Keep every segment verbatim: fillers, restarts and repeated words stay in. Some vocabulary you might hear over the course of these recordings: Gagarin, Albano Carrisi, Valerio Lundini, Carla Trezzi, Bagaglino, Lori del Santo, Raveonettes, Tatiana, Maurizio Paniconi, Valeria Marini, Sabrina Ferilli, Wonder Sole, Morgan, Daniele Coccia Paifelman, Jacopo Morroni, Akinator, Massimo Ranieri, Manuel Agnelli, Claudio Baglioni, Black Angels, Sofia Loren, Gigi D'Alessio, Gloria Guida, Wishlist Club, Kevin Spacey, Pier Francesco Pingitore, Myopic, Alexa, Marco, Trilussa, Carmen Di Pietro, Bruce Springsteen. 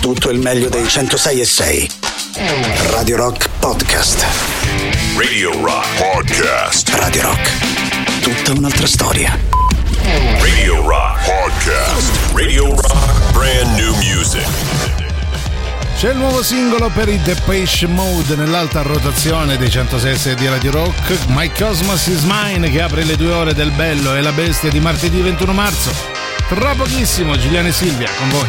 tutto il meglio dei centosei e sei. Radio Rock Podcast. Radio Rock Podcast. Radio Rock. Tutta un'altra storia. Radio Rock Podcast. Radio Rock Brand New Music. C'è il nuovo singolo per i Depeche Mode nell'alta rotazione dei centosei di Radio Rock, My Cosmos Is Mine, che apre le due ore del Bello e la Bestia di martedì ventuno marzo. Tra pochissimo Giuliano e Silvia con voi.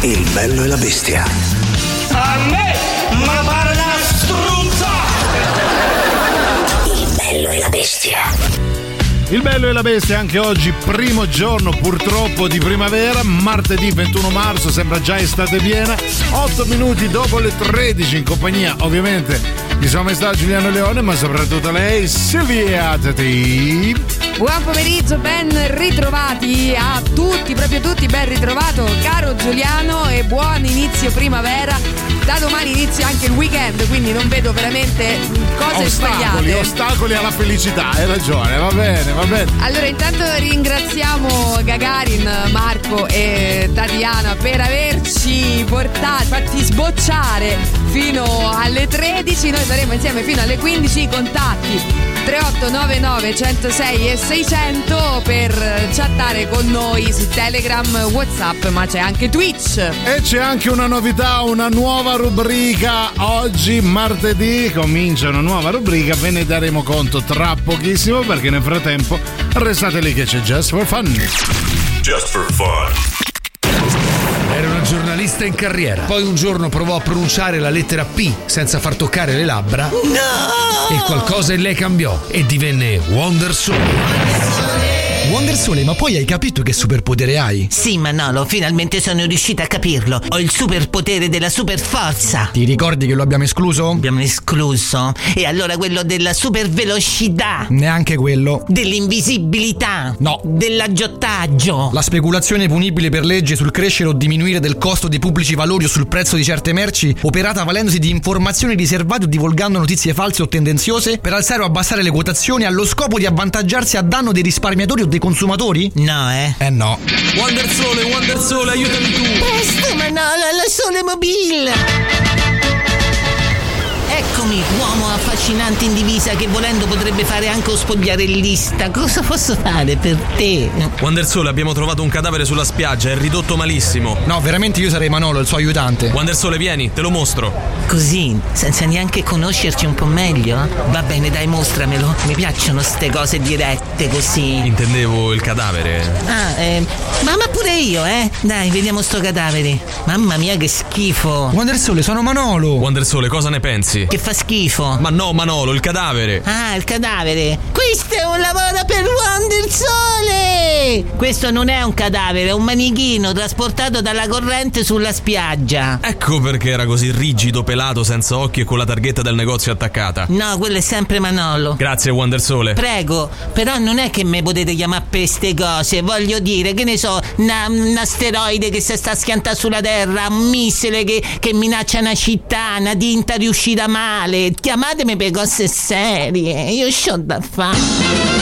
Il Bello e la Bestia. A me, ma pare una struzza! Il Bestia. Il Bello e la Bestia anche oggi, primo giorno purtroppo di primavera, martedì ventuno marzo, sembra già estate piena, otto minuti dopo le tredici, in compagnia ovviamente di Sua Maestà Giuliano Leone, ma soprattutto lei, Silvia Teti. Buon pomeriggio, ben ritrovati a tutti, proprio tutti, ben ritrovato caro Giuliano e buon inizio primavera. Da domani inizia anche il weekend, quindi non vedo veramente cose ostacoli, sbagliate. Ostacoli alla felicità, hai ragione, va bene, va bene. Allora intanto ringraziamo Gagarin, Marco e Tatiana per averci portati, fatti sbocciare fino alle tredici. Noi saremo insieme fino alle quindici. I contatti tre otto nove nove uno zero sei e seicento per chattare con noi su Telegram, WhatsApp, ma c'è anche Twitch. E c'è anche una novità, una nuova rubrica. Oggi martedì comincia una nuova rubrica, ve ne daremo conto tra pochissimo, perché nel frattempo restate lì che c'è Just for Fun. Just for Fun. Era una giornalista in carriera. Poi un giorno provò a pronunciare la lettera P senza far toccare le labbra. No! E qualcosa in lei cambiò e divenne Wonder Woman. Wonder Sole, ma poi hai capito che superpotere hai? Sì, Manolo, finalmente sono riuscita a capirlo. Ho il superpotere della superforza. Ti ricordi che lo abbiamo escluso? Abbiamo escluso? E allora quello della supervelocità? Neanche quello. Dell'invisibilità? No. Dell'aggiottaggio? La speculazione punibile per legge sul crescere o diminuire del costo dei pubblici valori o sul prezzo di certe merci, operata valendosi di informazioni riservate o divulgando notizie false o tendenziose per alzare o abbassare le quotazioni allo scopo di avvantaggiarsi a danno dei risparmiatori o dei consumatori? No, eh? Eh no. Wonder Sole, Wonder Sole, aiutami tu! Presto, Manolo, la Sole Mobile! Eccomi, uomo affascinante in divisa che volendo potrebbe fare anche un spogliarellista. Cosa posso fare per te? Wonder Sole, abbiamo trovato un cadavere sulla spiaggia, è ridotto malissimo. No, veramente io sarei Manolo, il suo aiutante. Wonder Sole, vieni, te lo mostro. Così, senza neanche conoscerci un po' meglio? Va bene, dai, mostramelo. Mi piacciono ste cose dirette così. Intendevo il cadavere. Ah, eh, mamma pure io, eh. Dai, vediamo sto cadavere. Mamma mia, che schifo. Wonder Sole, sono Manolo. Wonder Sole, cosa ne pensi? Che fa schifo. Ma no, Manolo, il cadavere. Ah, il cadavere. Questo è un lavoro per Wonder Sole. Questo non è un cadavere, è un manichino trasportato dalla corrente sulla spiaggia. Ecco perché era così rigido, pelato, senza occhi e con la targhetta del negozio attaccata. No, quello è sempre Manolo. Grazie, Wonder Sole. Prego, però non è che me potete chiamare per ste cose. Voglio dire, che ne so, na, un asteroide che si sta schiantando sulla terra, un missile che, che minaccia una città, una tinta riuscita a male, chiamatemi per cose serie, io c'ho da fare.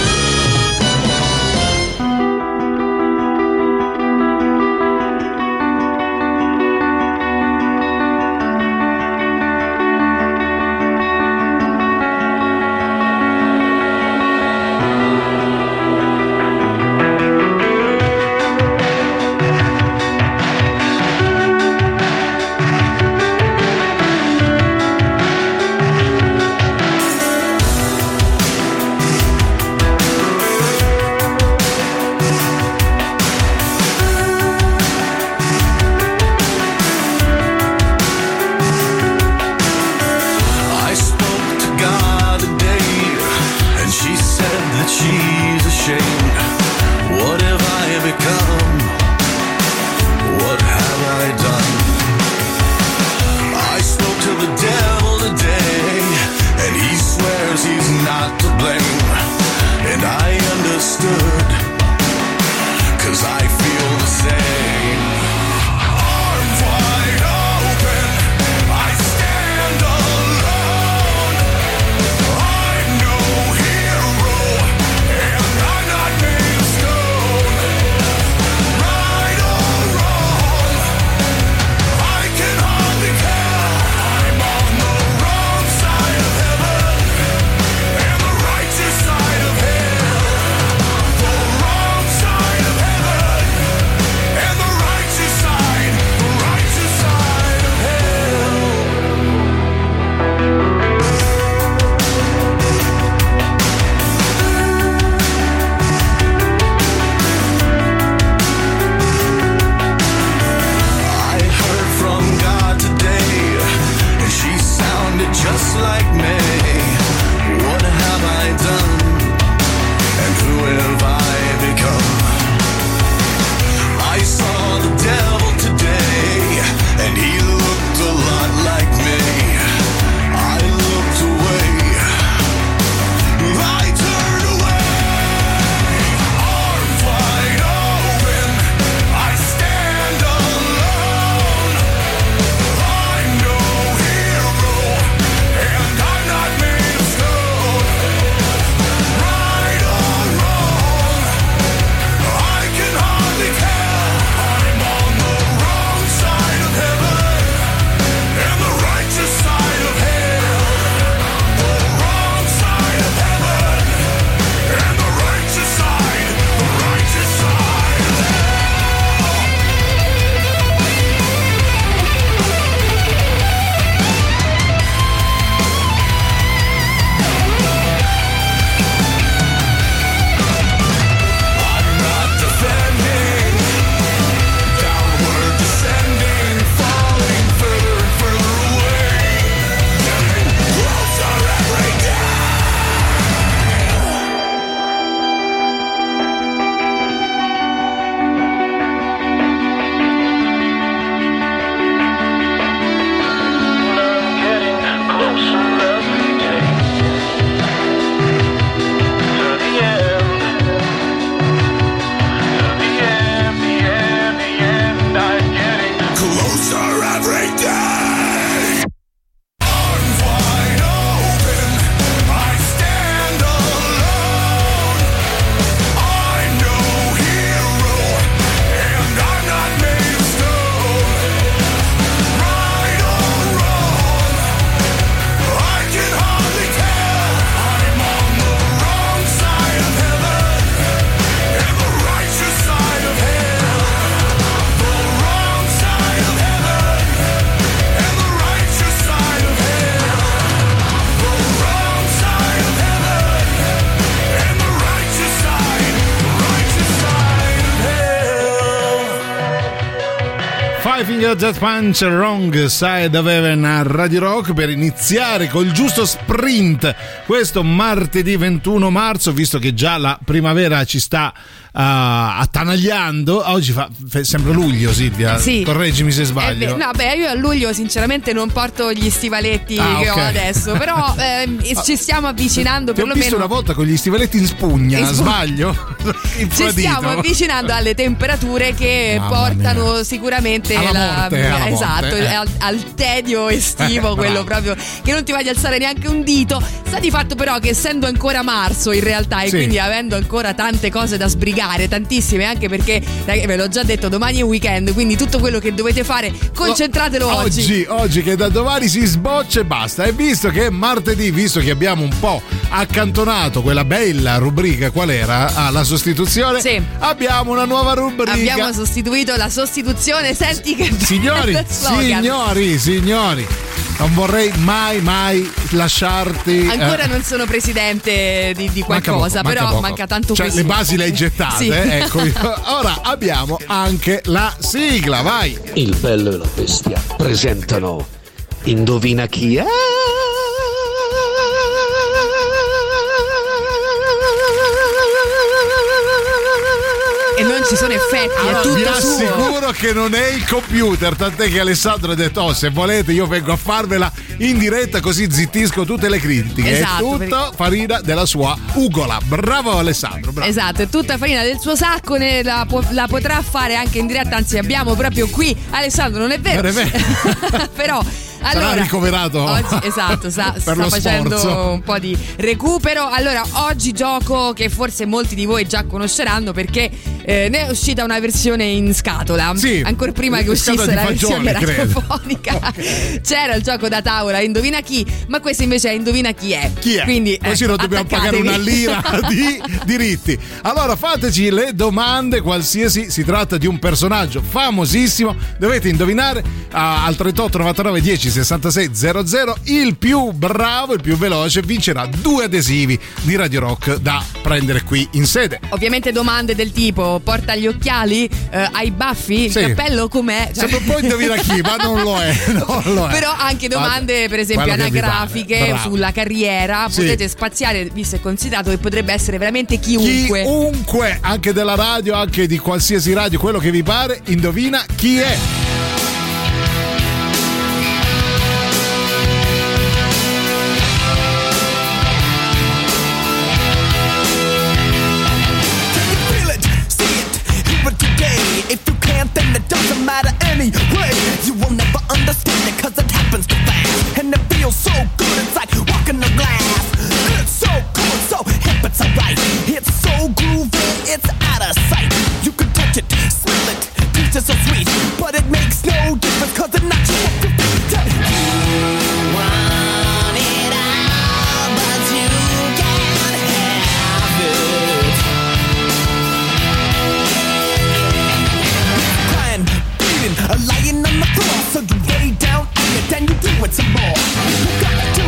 Driving a Jet Punch, Wrong Side of Heaven a Radio Rock, per iniziare col giusto sprint questo martedì ventuno marzo, visto che già la primavera ci sta uh, attanagliando. Oggi fa sempre luglio, Silvia, sì. Correggimi se sbaglio. Eh beh, no, beh, io a luglio sinceramente non porto gli stivaletti ah, che okay. ho adesso, però eh, ci stiamo avvicinando. Ti per ho lo visto meno... una volta con gli stivaletti in spugna, in spugna. Sbaglio? Ci stiamo avvicinando alle temperature che Mamma portano mia. sicuramente alla la... morte, alla esatto, morte. Al, al tedio estivo, eh, quello proprio che non ti vai ad alzare neanche un dito. Sta di fatto però che essendo ancora marzo in realtà e sì. quindi avendo ancora tante cose da sbrigare, tantissime, anche perché ve l'ho già detto, domani è weekend, quindi tutto quello che dovete fare concentratelo o- oggi. oggi oggi che da domani si sboccia e basta. E visto che è martedì, visto che abbiamo un po' accantonato quella bella rubrica, qual era? Ah, la sostituzione, sì. abbiamo una nuova rubrica, abbiamo sostituito la sostituzione. Senti che signori, signori, signori, non vorrei mai mai lasciarti ancora eh. non sono presidente di, di qualcosa, manca poco, però manca, manca tanto, cioè le basi le hai gettate, sì. ecco. Ora abbiamo anche la sigla, vai. Il Bello e la Bestia presentano Indovina chi è. E non ci sono effetti, allora, è tutto vi assicuro suo. Che non è il computer, tant'è che Alessandro ha detto oh, se volete io vengo a farvela in diretta così zittisco tutte le critiche. Esatto, è tutto perché... farina della sua ugola. Bravo Alessandro, bravo. Esatto, è tutta farina del suo sacco, ne la, po- la potrà fare anche in diretta, anzi abbiamo proprio qui Alessandro, non è vero? Non è vero. Però allora, sarà ricoverato oggi, esatto, sta, sta facendo sforzo. Un po' di recupero. Allora oggi gioco che forse molti di voi già conosceranno perché eh, ne è uscita una versione in scatola, sì, ancora prima che uscisse la fagione, versione radiofonica, okay. C'era il gioco da tavola Indovina chi, ma questo invece è Indovina chi è, chi è? Quindi così eh, non dobbiamo pagare una lira di diritti. Allora fateci le domande qualsiasi, si tratta di un personaggio famosissimo, dovete indovinare al trentotto novantanove dieci sessantasei zero zero. Il più bravo, il più veloce vincerà due adesivi di Radio Rock da prendere qui in sede. Ovviamente domande del tipo porta gli occhiali, eh, hai baffi, sì. il cappello com'è, cioè... sembra un po' Indovina chi, ma non lo è, non lo è. Però anche domande Vado. per esempio anagrafiche sulla carriera, sì. potete spaziare visto e considerato che potrebbe essere veramente chiunque. Chiunque, anche della radio, anche di qualsiasi radio, quello che vi pare. Indovina chi è. Anyway, you will never understand it cause it happens too fast, and it feels so good, it's like walking on glass. It's so cool, so hip, it's alright. It's so groovy, it's out of sight. You can touch it, smell it, taste it so sweet, but it makes no difference cause it knocks you off your feet. You want it all, but you can't have it. I'm lying on the floor, so you lay down on it, then you do it some more. You gotta do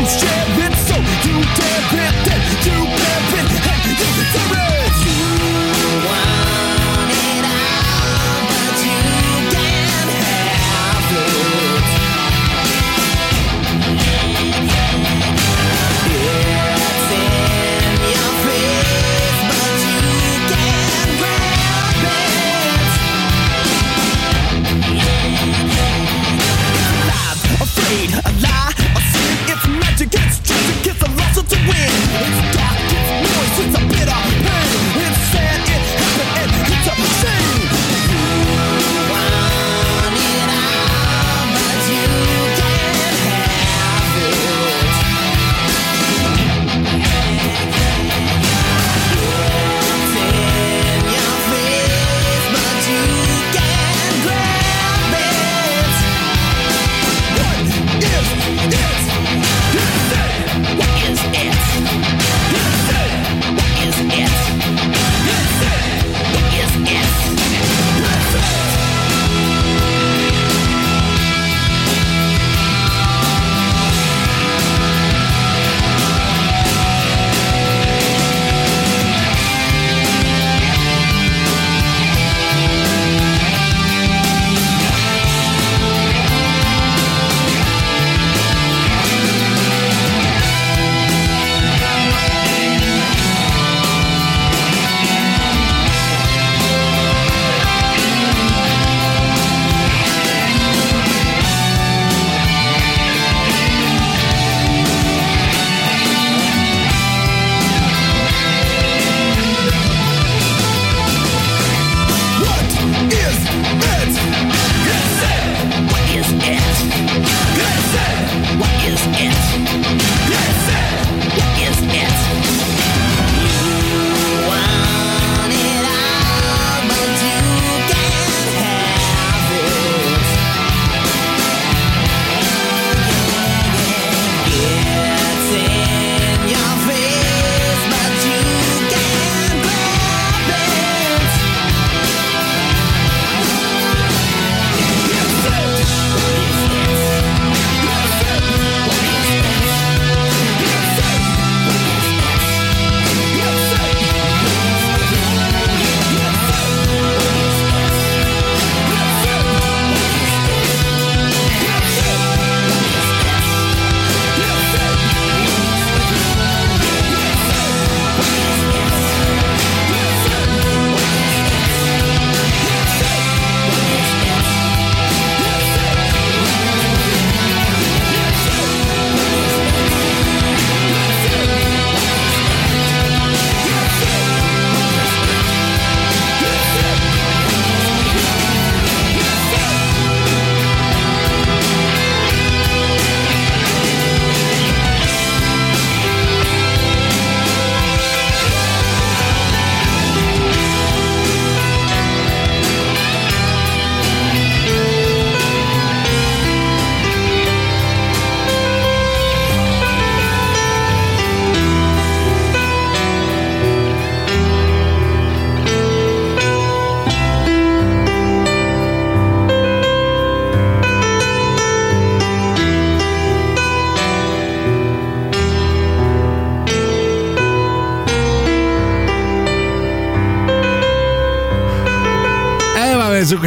Bene, su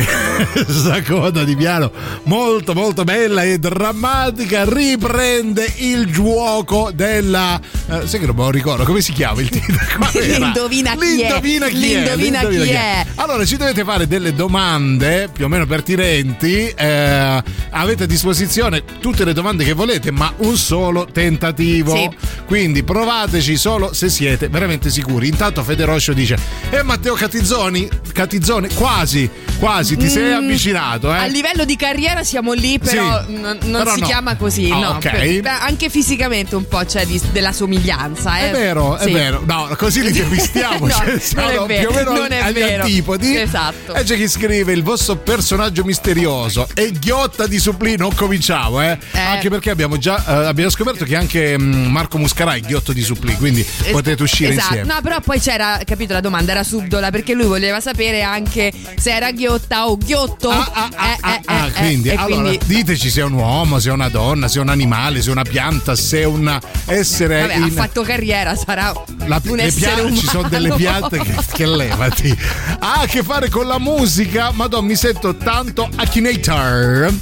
questa coda di piano molto molto bella e drammatica riprende il gioco della eh, sai che non me lo ricordo come si chiama il titolo. L'indovina, l'indovina, l'indovina, l'indovina chi è. Chi è. Allora ci dovete fare delle domande più o meno pertinenti, eh, avete a disposizione tutte le domande che volete ma un solo tentativo, sì. Quindi provateci solo se siete veramente sicuri. Intanto Federoscio dice e eh, Matteo Catizzoni Catizzone quasi quasi ti mm, sei avvicinato, eh? A livello di carriera siamo lì però sì, n- non però si no. chiama così ah, no okay. per, anche fisicamente un po' c'è di, della somiglianza, eh? È vero, sì. È vero, no così li depistiamo. No, cioè, siamo più o meno non è agli vero. Antipodi, esatto. E c'è chi scrive il vostro personaggio misterioso e ghiotta di supplì non cominciamo, eh? Eh. Anche perché abbiamo già eh, abbiamo scoperto che anche mh, Marco Muscarà è ghiotto di supplì, quindi es- potete uscire esatto. insieme. No però poi c'era capito la domanda era subdola perché lui voleva sapere anche se era ghiotta o ghiotto. Ah, ah, ah, ah, eh, ah, eh, quindi, eh, allora, quindi diteci se è un uomo, se è una donna, se è un animale, se è una pianta, se è un essere. Vabbè, in... ha fatto carriera, sarà la, un essere piante, umano. Ci sono delle piante che, che levati. Ha a che fare con la musica, madonna mi sento tanto Akinator.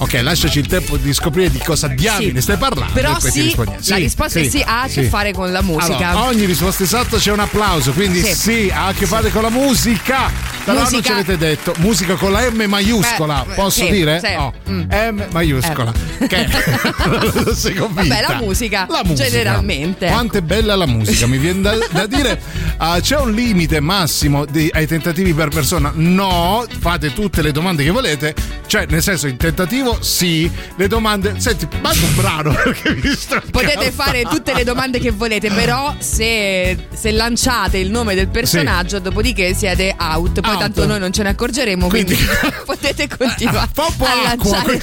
Ok, lasciaci il tempo di scoprire di cosa diamine sì. stai parlando. Però sì, sì, la risposta sì, è sì, ha a che sì. fare con la musica. Allora, ogni risposta esatta c'è un applauso, quindi sì, sì ha a che fare sì. con la musica. Però musica. Non ci avete detto musica con la M maiuscola, eh, posso sì, dire? Sì. No. Mm. M maiuscola. Eh. Che non sei convinta. Vabbè, la musica, la musica generalmente. Quanto è bella la musica, mi viene da, da dire. Uh, c'è un limite massimo di, ai tentativi per persona? No, fate tutte le domande che volete, cioè nel senso il tentativo sì, le domande. Senti, mando un brano perché mi sto potete fare tutte le domande che volete, però se, se lanciate il nome del personaggio, sì. dopodiché siete out. Poi tanto noi non ce ne accorgeremo, quindi, quindi potete continuare a, a lanciare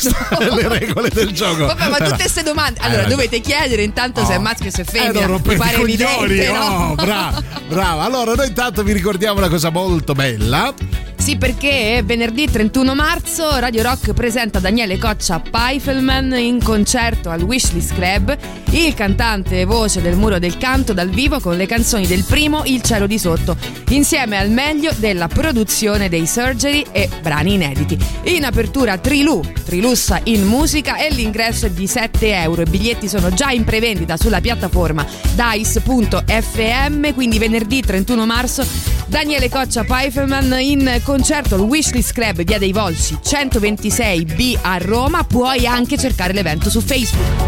le regole del gioco. Vabbè, ma tutte queste domande allora eh, dovete chiedere intanto oh. se è maschio o se è femmina, eh, mi pare evidente, no? Oh, brava, brava. Allora noi intanto vi ricordiamo una cosa molto bella. Sì, perché venerdì trentuno marzo Radio Rock presenta Daniele Coccia Paifelman in concerto al Wishlist Club, il cantante e voce del Muro del Canto dal vivo con le canzoni del primo Il Cielo di Sotto, insieme al meglio della produzione dei Surgery e brani inediti. In apertura Trilu, Trilussa in musica e l'ingresso è di sette euro. I biglietti sono già in prevendita sulla piattaforma dice punto effe emme, quindi venerdì trentuno marzo Daniele Coccia Paifelman in concerto al Wishlist Club Via dei Volsci centoventisei B a Roma. Puoi anche cercare l'evento su Facebook.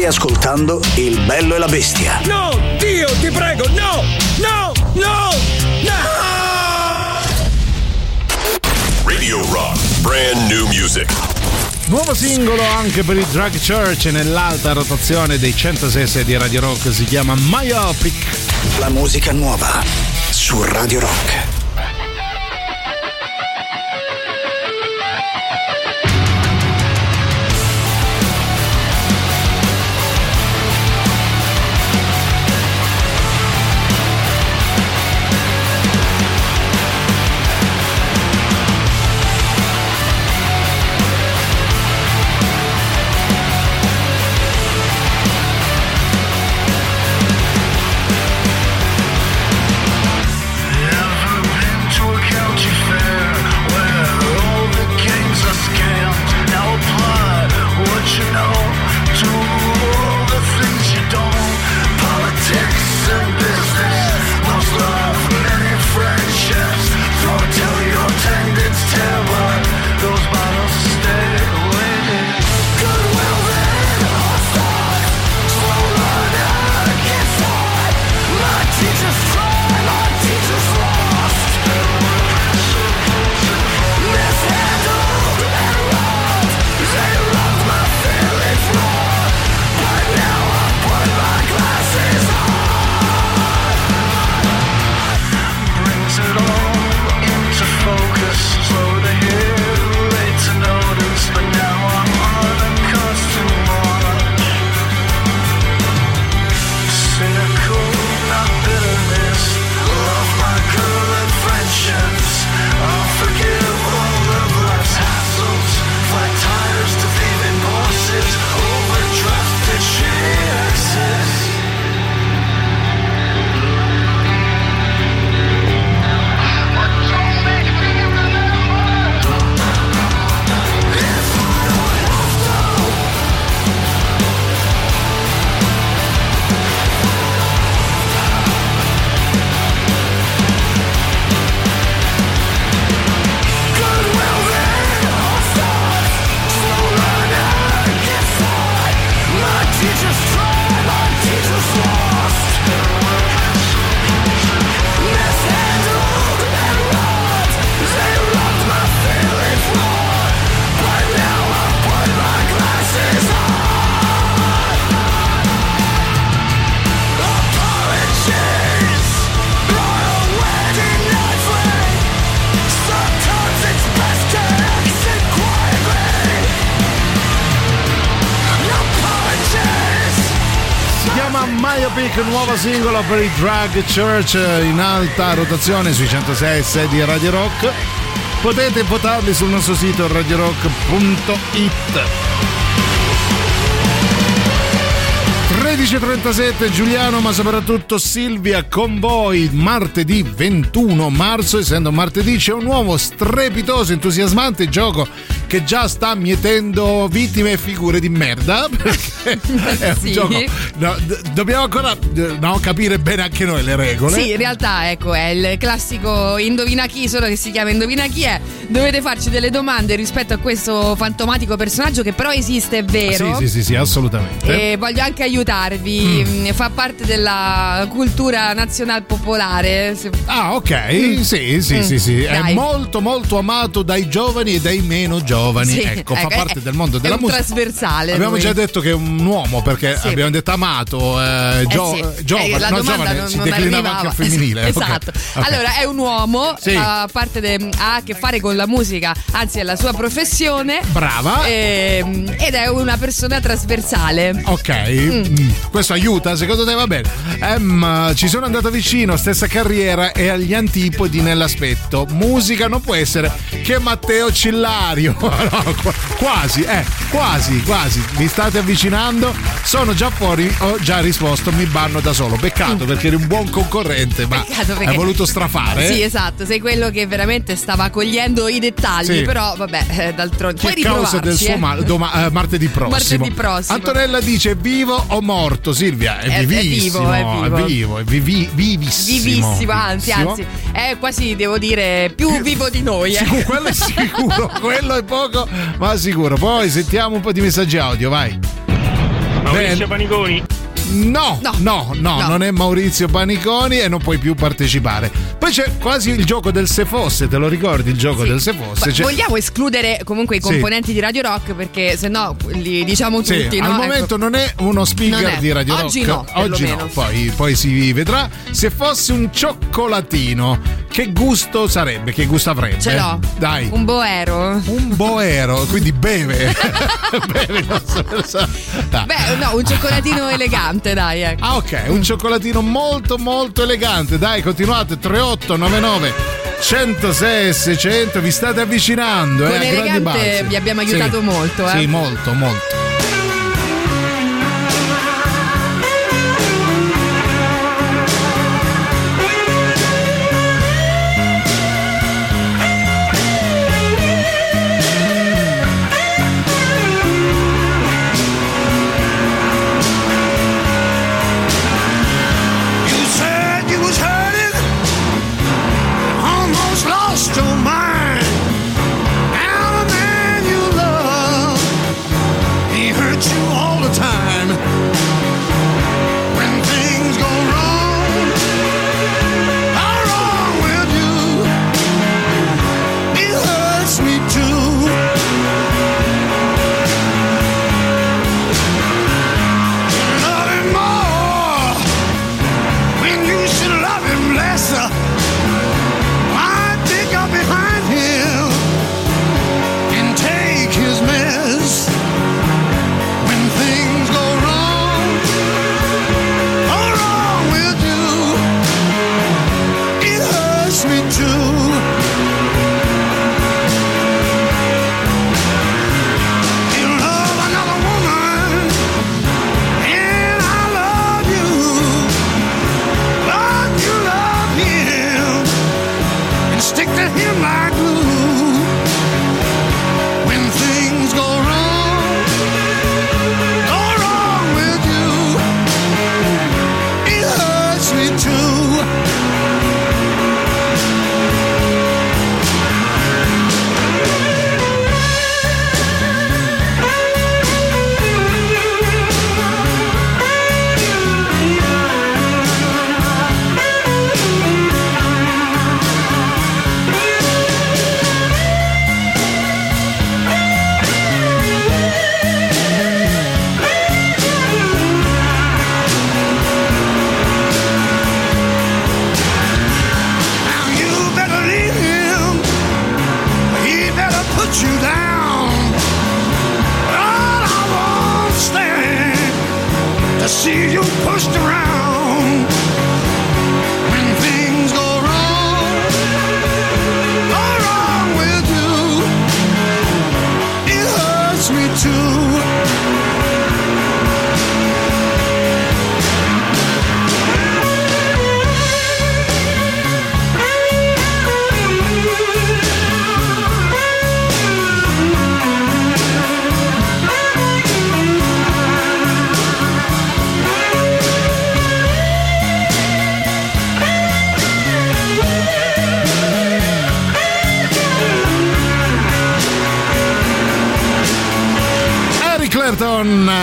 Stai ascoltando Il Bello e la Bestia. No, Dio, ti prego, no, no, no, no! Radio Rock, brand new music. Nuovo singolo anche per il Drag Church nell'alta rotazione dei centosei di Radio Rock, si chiama Myopic. La musica nuova su Radio Rock. Nuovo singolo per il Drag Church in alta rotazione sui centosei di Radio Rock. Potete votarli sul nostro sito radio rock punto it. tredici e trentasette Giuliano, ma soprattutto Silvia con voi. Martedì ventuno marzo, essendo martedì, c'è un nuovo strepitoso, entusiasmante gioco che già sta mietendo vittime e figure di merda, perché è sì. un gioco, no, d- dobbiamo ancora no, capire bene anche noi le regole. Sì, in realtà ecco è il classico indovina chi, solo che si chiama indovina chi è. Dovete farci delle domande rispetto a questo fantomatico personaggio che però esiste, è vero? Sì, sì, sì, sì, assolutamente. E voglio anche aiutarvi, mm. fa parte della cultura nazional popolare. Ah, ok, mm. sì, sì, mm. sì, sì. Dai. È molto molto amato dai giovani e dai meno giovani. Giovani, sì, ecco, ecco, fa parte è, del mondo della musica. Trasversale. Abbiamo lui. già detto che è un uomo, perché sì. abbiamo detto amato, eh, gio- eh sì. giovane, eh, la no, giovane non, si non declinava anche al femminile. Esatto. Okay. Okay. Allora è un uomo, sì. a parte de- ha a che fare con la musica, anzi è la sua professione. Brava. Ehm, ed è una persona trasversale. Ok, mm. questo aiuta, secondo te va bene. Ehm, ci sono andato vicino, stessa carriera e agli antipodi nell'aspetto. Musica non può essere che Matteo Cillario. No, quasi, eh, quasi, quasi. Mi state avvicinando. Sono già fuori, ho già risposto. Mi banno da solo. Peccato, perché eri un buon concorrente, ma hai voluto strafare. Sì, esatto, sei quello che veramente stava cogliendo i dettagli. Sì. Però vabbè, d'altronde puoi riprovarci. Causa del suo mal, doma- eh, martedì prossimo. Martedì prossimo. Antonella dice vivo o morto, Silvia? È, è vivissimo, è vivo, è vivo, è vivi, vivissimo. Vivissimo, anzi, anzi. È quasi, devo dire, più vivo di noi. Eh. Sicuro, quello è sicuro, quello è poco, ma sicuro. Poi sentiamo un po' di messaggi audio, vai. Maurizio Paniconi. No, no, no, no, no, non è Maurizio Paniconi e non puoi più partecipare. Poi c'è quasi il gioco del se fosse, te lo ricordi il gioco sì. del se fosse? Cioè... Vogliamo escludere comunque i componenti sì. di Radio Rock perché sennò li diciamo tutti. Sì, no? Al momento ecco. non è uno speaker è. di Radio Oggi Rock. No, Oggi no, poi, poi si vedrà. Se fosse un cioccolatino, che gusto sarebbe? Che gusto avrebbe? Ce l'ho. Dai. Un boero. Un boero, quindi beve. Beve il nostro personaggio. Beh, no, un cioccolatino elegante. Dai, ecco. Ah, ok, un cioccolatino molto molto elegante. Dai, continuate. Tre otto nove nove, uno zero sei, sei zero zero. Vi state avvicinando. Con eh, elegante vi abbiamo aiutato sì, molto eh. Sì, molto molto.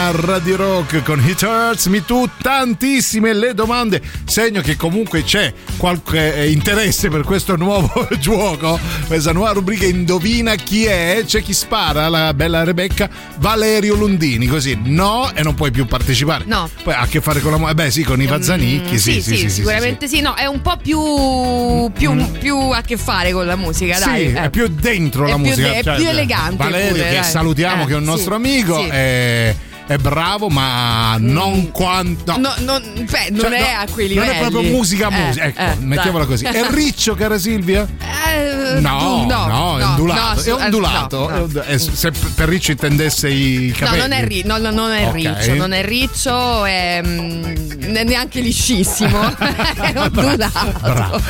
Radio Rock con Hit Hurts Me Too. Tantissime le domande, segno che comunque c'è qualche interesse per questo nuovo gioco, questa nuova rubrica Indovina chi è. C'è chi spara, la bella Rebecca, Valerio Lundini, così no, e non puoi più partecipare. No, poi ha a che fare con la mo- eh beh sì, con i Vazzanicchi. Mm, sì, sì, sì, sì, sì, sicuramente sì, sì. sì, no, è un po' più più, mm. più a che fare con la musica, dai. Sì, eh. è più dentro è la più musica, de- cioè, è più elegante. Valerio pure, che dai. salutiamo, eh, che è un nostro sì, amico sì. E... è bravo, ma non quanto. No, no, no, beh, non cioè, è no, a quei livelli. Non è proprio musica, musica. Eh, ecco, eh, mettiamola dai. così. È riccio, cara Silvia? Eh, no, no, no, è ondulato. No, è ondulato. No, no. È, se per riccio intendesse i capelli. No, non è, ri- no, no, non è okay. riccio, non è riccio, è neanche liscissimo. È ondulato. Bravo.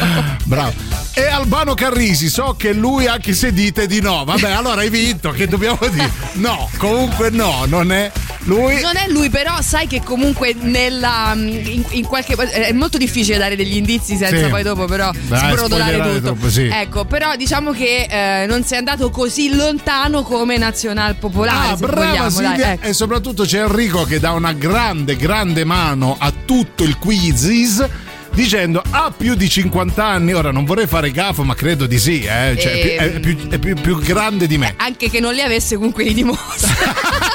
Bravo. e Albano Carrisi, so che lui, anche se dite di no, vabbè, allora hai vinto, che dobbiamo dire? No, comunque no, non è lui. Non è lui, però sai che comunque nella in, in qualche è molto difficile dare degli indizi senza sì. poi dopo però Dai, sprodolare tutto. Dopo, sì. Ecco, però diciamo che eh, non sei andato così lontano come Nazional Popolare. Ah, brava vogliamo, Silvia, dai, ecco. E soprattutto c'è Enrico che dà una grande, grande mano a tutto il quiz, dicendo ha più di cinquanta anni. Ora non vorrei fare gafo, ma credo di sì, eh. Cioè, e... è, più, è, più, è più, più grande di me. Anche che non li avesse, comunque li dimostra.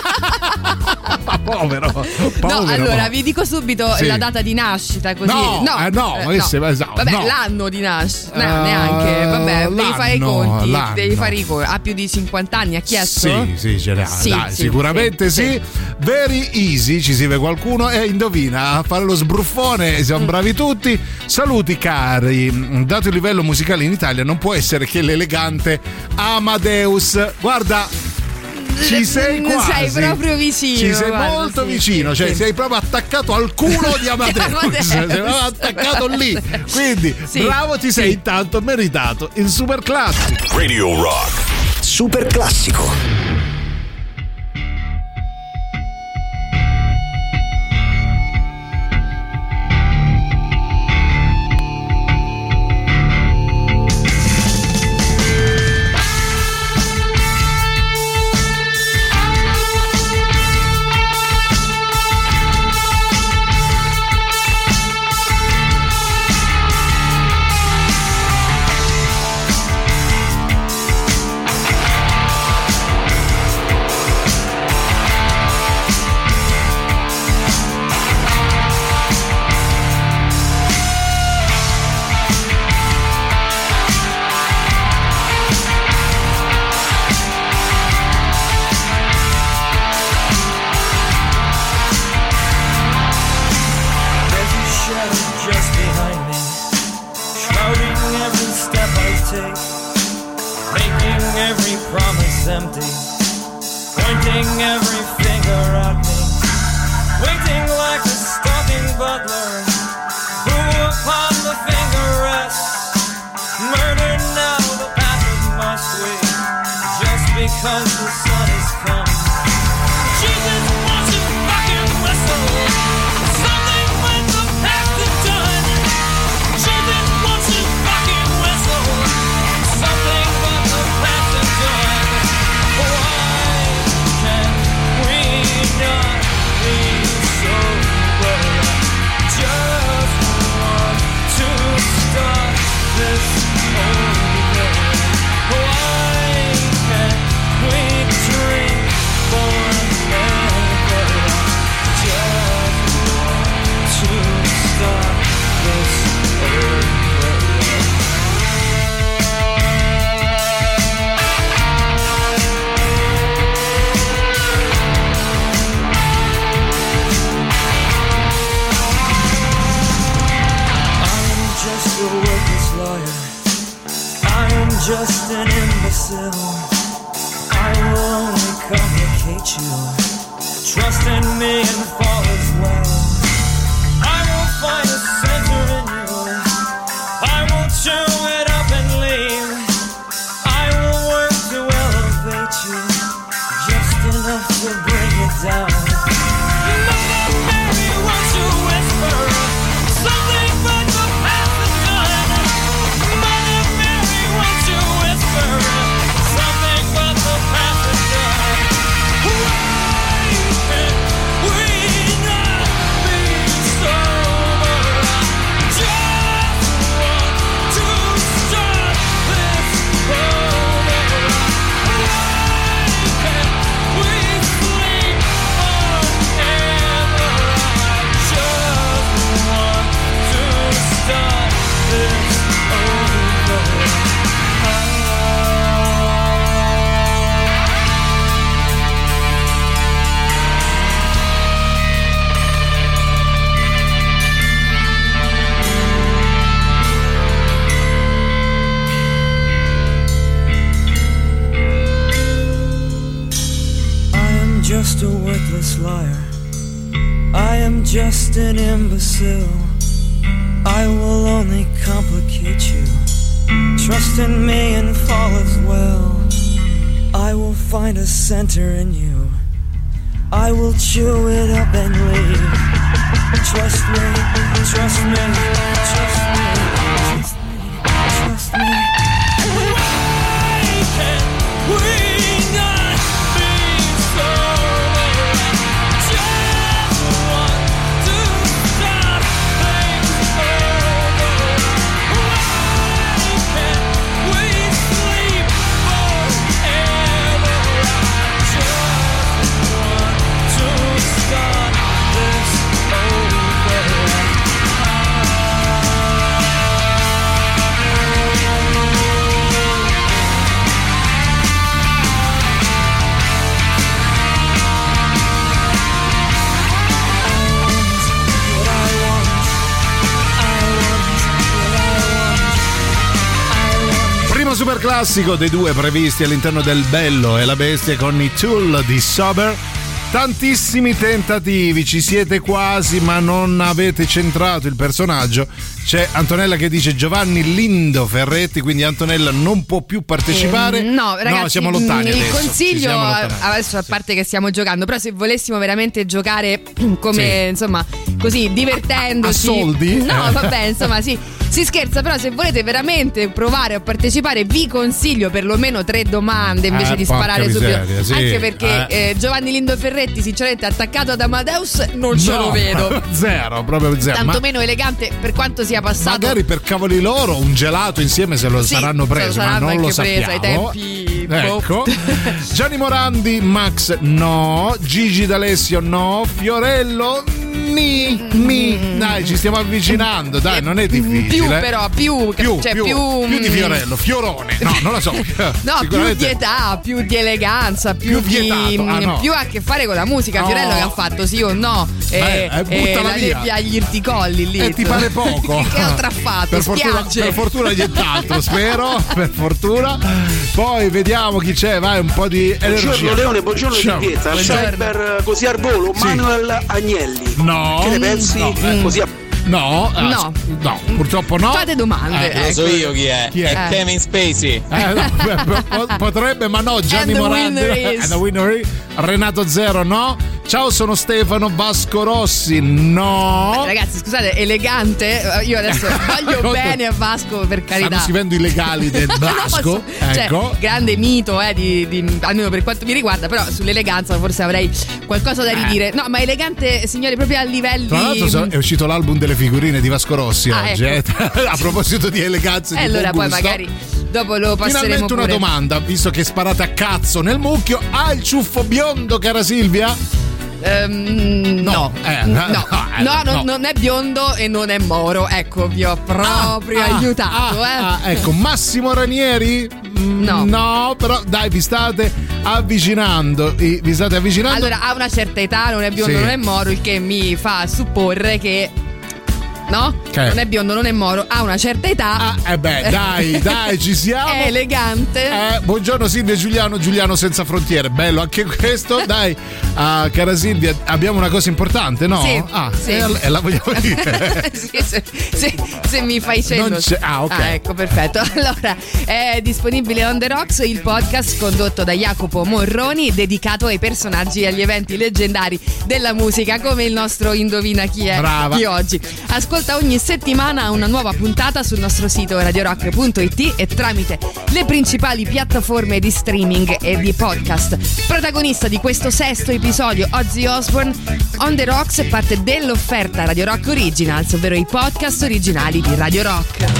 Povero, povero. No, allora vi dico subito sì. la data di nascita, così. No, no, eh, no, eh, no. Vabbè, no. l'anno di nascita, no, uh, neanche. Vabbè, devi fare i conti. L'anno. Devi fare i conti. Ha più di cinquanta anni, ha chiesto? Sì, sì, ce l'ha. Sì, dai, sì, sicuramente sì, sì. sì. Very easy, ci scrive qualcuno. E eh, indovina, a fare lo sbruffone, siamo mm. bravi tutti. Saluti cari, dato il livello musicale in Italia non può essere che l'elegante Amadeus. Guarda, ci sei quasi, sei proprio vicino, ci sei guarda, molto sì, vicino, sì, cioè sì. sei proprio attaccato al culo di Amadeus, sei proprio attaccato lì, quindi sì, bravo, ti sei sì. intanto meritato il super classico. Radio Rock super classico. An imbecile, I will only complicate you, Trust in me and fall as well. I will find a center in you. I will chew it up and leave. Trust me, trust me, trust me, trust me, trust me. Why can't we not be sober? Just want to stop things over. Why can't we sleep forever? Start this over. Primo super classico dei due previsti all'interno del Bello e la Bestia con i Tool di Sober. Tantissimi tentativi, ci siete quasi ma non avete centrato il personaggio. C'è Antonella che dice Giovanni Lindo Ferretti, quindi Antonella non può più partecipare. Eh, no, ragazzi, no, siamo lontani il adesso. Consiglio lontani. Adesso a parte sì. Che stiamo giocando, però se volessimo veramente giocare come sì. insomma, così divertendoci. A, a soldi? No, vabbè, insomma, sì. Si scherza, però se volete veramente provare a partecipare vi consiglio perlomeno tre domande invece eh, di sparare miseria, subito sì. Anche perché eh. Eh, Giovanni Lindo Ferretti sinceramente attaccato ad Amadeus non ce no, lo vedo zero, proprio zero, tanto ma meno elegante per quanto sia passato. Magari per cavoli loro un gelato insieme se lo sì, saranno preso, ma non lo sappiamo ai tempi, ecco. Gianni Morandi, Max no, Gigi D'Alessio no, Fiorello Mi, mi, dai, ci stiamo avvicinando, dai, non è difficile. Più però, più più, cioè, più, più, più di Fiorello, Fiorone, no, non lo so. No, più di età, più di eleganza, più, più di ah, no. più a che fare con la musica. No. Fiorello che ha fatto sì o no, beh, e, eh, e la nebbia agli irticolli lì. E eh, ti pare poco? Che altro ha fatto? Per fortuna, per fortuna nient'altro, spero, per fortuna. Poi vediamo chi c'è, vai, un po' di energia. Buongiorno Leone, buongiorno etichetta, cyber così al volo, sì. Manuel Agnelli. No. Che ne pensi? No, eh, così a... no, eh, no. no, purtroppo no. Fate domande. Eh, ecco. Lo so io chi è. Chi è? Eh. Kevin Spacey. Eh, no, potrebbe, ma no. Gianni Morandi. Is... Renato Zero, no. Ciao, sono Stefano. Vasco Rossi, no. Ragazzi, scusate, elegante. Io adesso voglio bene a Vasco, per carità. Stanno scrivendo i legali del Vasco. Ecco. Cioè, grande mito, eh, di, di, almeno per quanto mi riguarda. Però sull'eleganza forse avrei qualcosa da ridire. Eh. No, ma elegante, signori, proprio a livelli. Tra l'altro è uscito l'album delle figurine di Vasco Rossi ah, oggi. Ecco. Eh. A proposito di eleganza. E allora poi magari dopo lo passeremo. Finalmente una pure. Domanda, visto che sparate a cazzo nel mucchio, ha il ciuffo biondo, cara Silvia? Um, no, no. Eh, no. no, no, no, non è biondo e non è moro. Ecco, vi ho proprio ah, aiutato. Ah, eh. ah, ecco, Massimo Ranieri? Mm, no. no, però dai, vi state avvicinando. Vi state avvicinando. Allora, ha una certa età, non è biondo, sì. non è moro, il che mi fa supporre che. No? Okay. Non è biondo, non è moro, ha una certa età. Ah, eh beh, dai, dai, ci siamo. È elegante. Eh, buongiorno Silvia e Giuliano, Giuliano senza frontiere. Bello anche questo. Dai, uh, cara Silvia, abbiamo una cosa importante, no? Sì, ah, sì. E eh, eh, la vogliamo dire. Sì, se, se, se mi fai cenno. Ah, ok. Ah, ecco, perfetto. Allora, è disponibile on the rocks il podcast condotto da Jacopo Morroni dedicato ai personaggi e agli eventi leggendari della musica, come il nostro Indovina chi è Brava. Di oggi. Ascolta ogni settimana una nuova puntata sul nostro sito radio rock punto it e tramite le principali piattaforme di streaming e di podcast. Protagonista di questo sesto episodio Ozzy Osbourne, On The Rocks è parte dell'offerta Radio Rock Originals, ovvero i podcast originali di Radio Rock.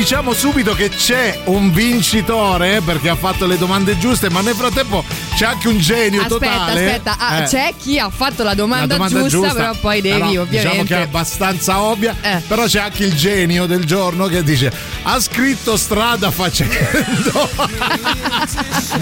diciamo subito che c'è un vincitore perché ha fatto le domande giuste, ma nel frattempo c'è anche un genio aspetta, totale. Aspetta, aspetta, ah, eh. c'è chi ha fatto la domanda, la domanda giusta, giusta, però poi devi, però, ovviamente. Diciamo che è abbastanza ovvia, eh. però c'è anche il genio del giorno che dice: ha scritto strada facendo.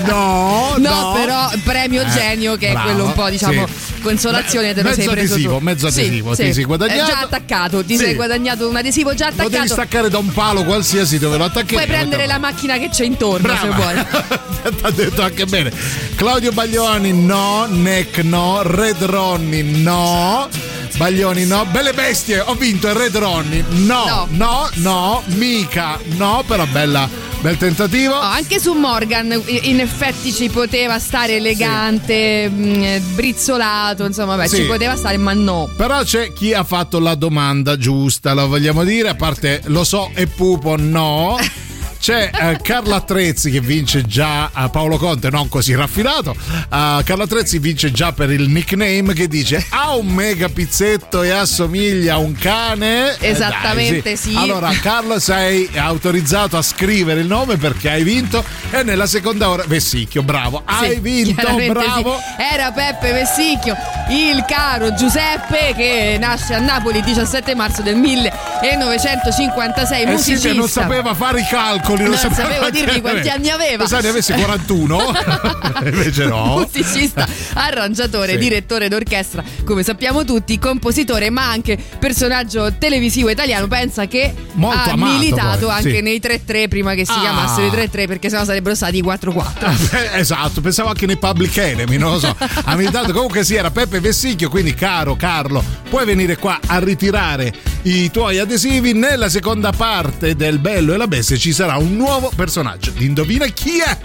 no, no, no, però premio eh, genio che bravo, è quello un po', diciamo, sì. consolazione, te lo mezzo sei preso adesivo, tu. Mezzo adesivo, sì, ti sì. sei guadagnato. Eh, già attaccato, ti sì. sei guadagnato un adesivo già attaccato. Lo devi staccare da un palo qualsiasi dove lo attacchi. Puoi prendere la macchina che c'è intorno, brava. se vuoi. T'ha detto anche bene. Claudio Baglioni no, Neck no, Red Ronnie no, Baglioni no, Belle Bestie ho vinto, e Red Ronnie no, no, no, no, mica no, però bella, bel tentativo. Oh, anche su Morgan in effetti ci poteva stare elegante, sì. brizzolato, insomma, beh, sì. ci poteva stare, ma no. Però c'è chi ha fatto la domanda giusta, lo vogliamo dire, a parte lo so e Pupo no. C'è eh, Carla Trezzi che vince già a Paolo Conte, non così raffinato. Uh, Carla Trezzi vince già per il nickname, che dice: ha un mega pizzetto e assomiglia a un cane. Esattamente, eh, dai, sì. sì. Allora, Carla, sei autorizzato a scrivere il nome perché hai vinto. E nella seconda ora, Vessicchio, bravo, sì, hai vinto, bravo. Sì. Era Peppe Vessicchio, il caro Giuseppe, che nasce a Napoli il diciassette marzo del millenovecentocinquantasei. Eh, musicista. Sì, non sapeva fare i calcoli. Non, non sapevo dirvi quanti anni aveva. Pensavo ne avesse quarantuno invece no. Musicista, arrangiatore, sì. direttore d'orchestra, come sappiamo tutti, compositore, ma anche personaggio televisivo italiano. Pensa che molto ha amato, militato poi. anche sì. nei tre tre, prima che si ah. chiamassero i tre tre, perché sennò sarebbero stati i quattro quattro. Eh, esatto, pensavo anche nei Public Enemy, non lo so. Ha militato, comunque sì, era Peppe Vessicchio, quindi caro Carlo, puoi venire qua a ritirare i tuoi adesivi. Nella seconda parte del Bello e la Bestia ci sarà un nuovo personaggio. Indovina chi è?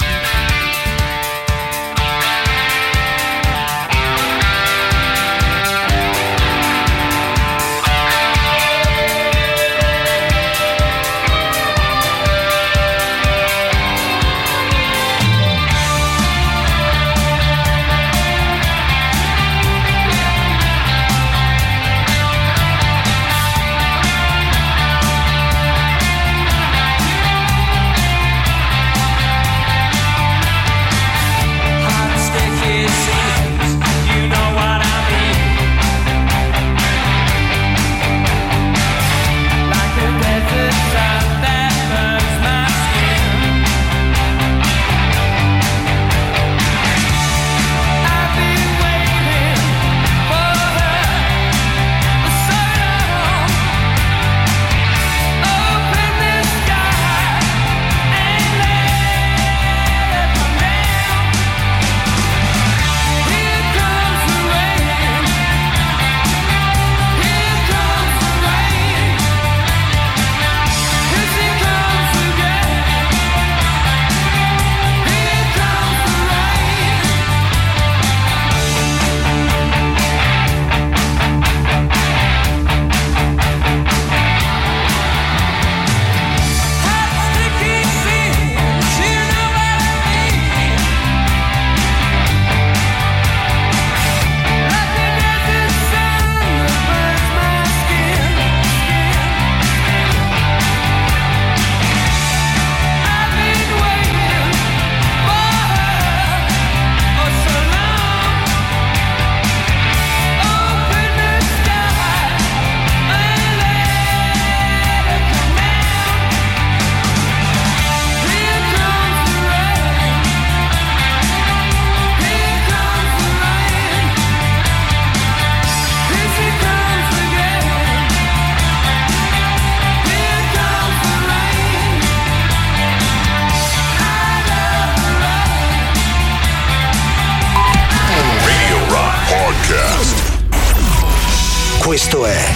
Questo è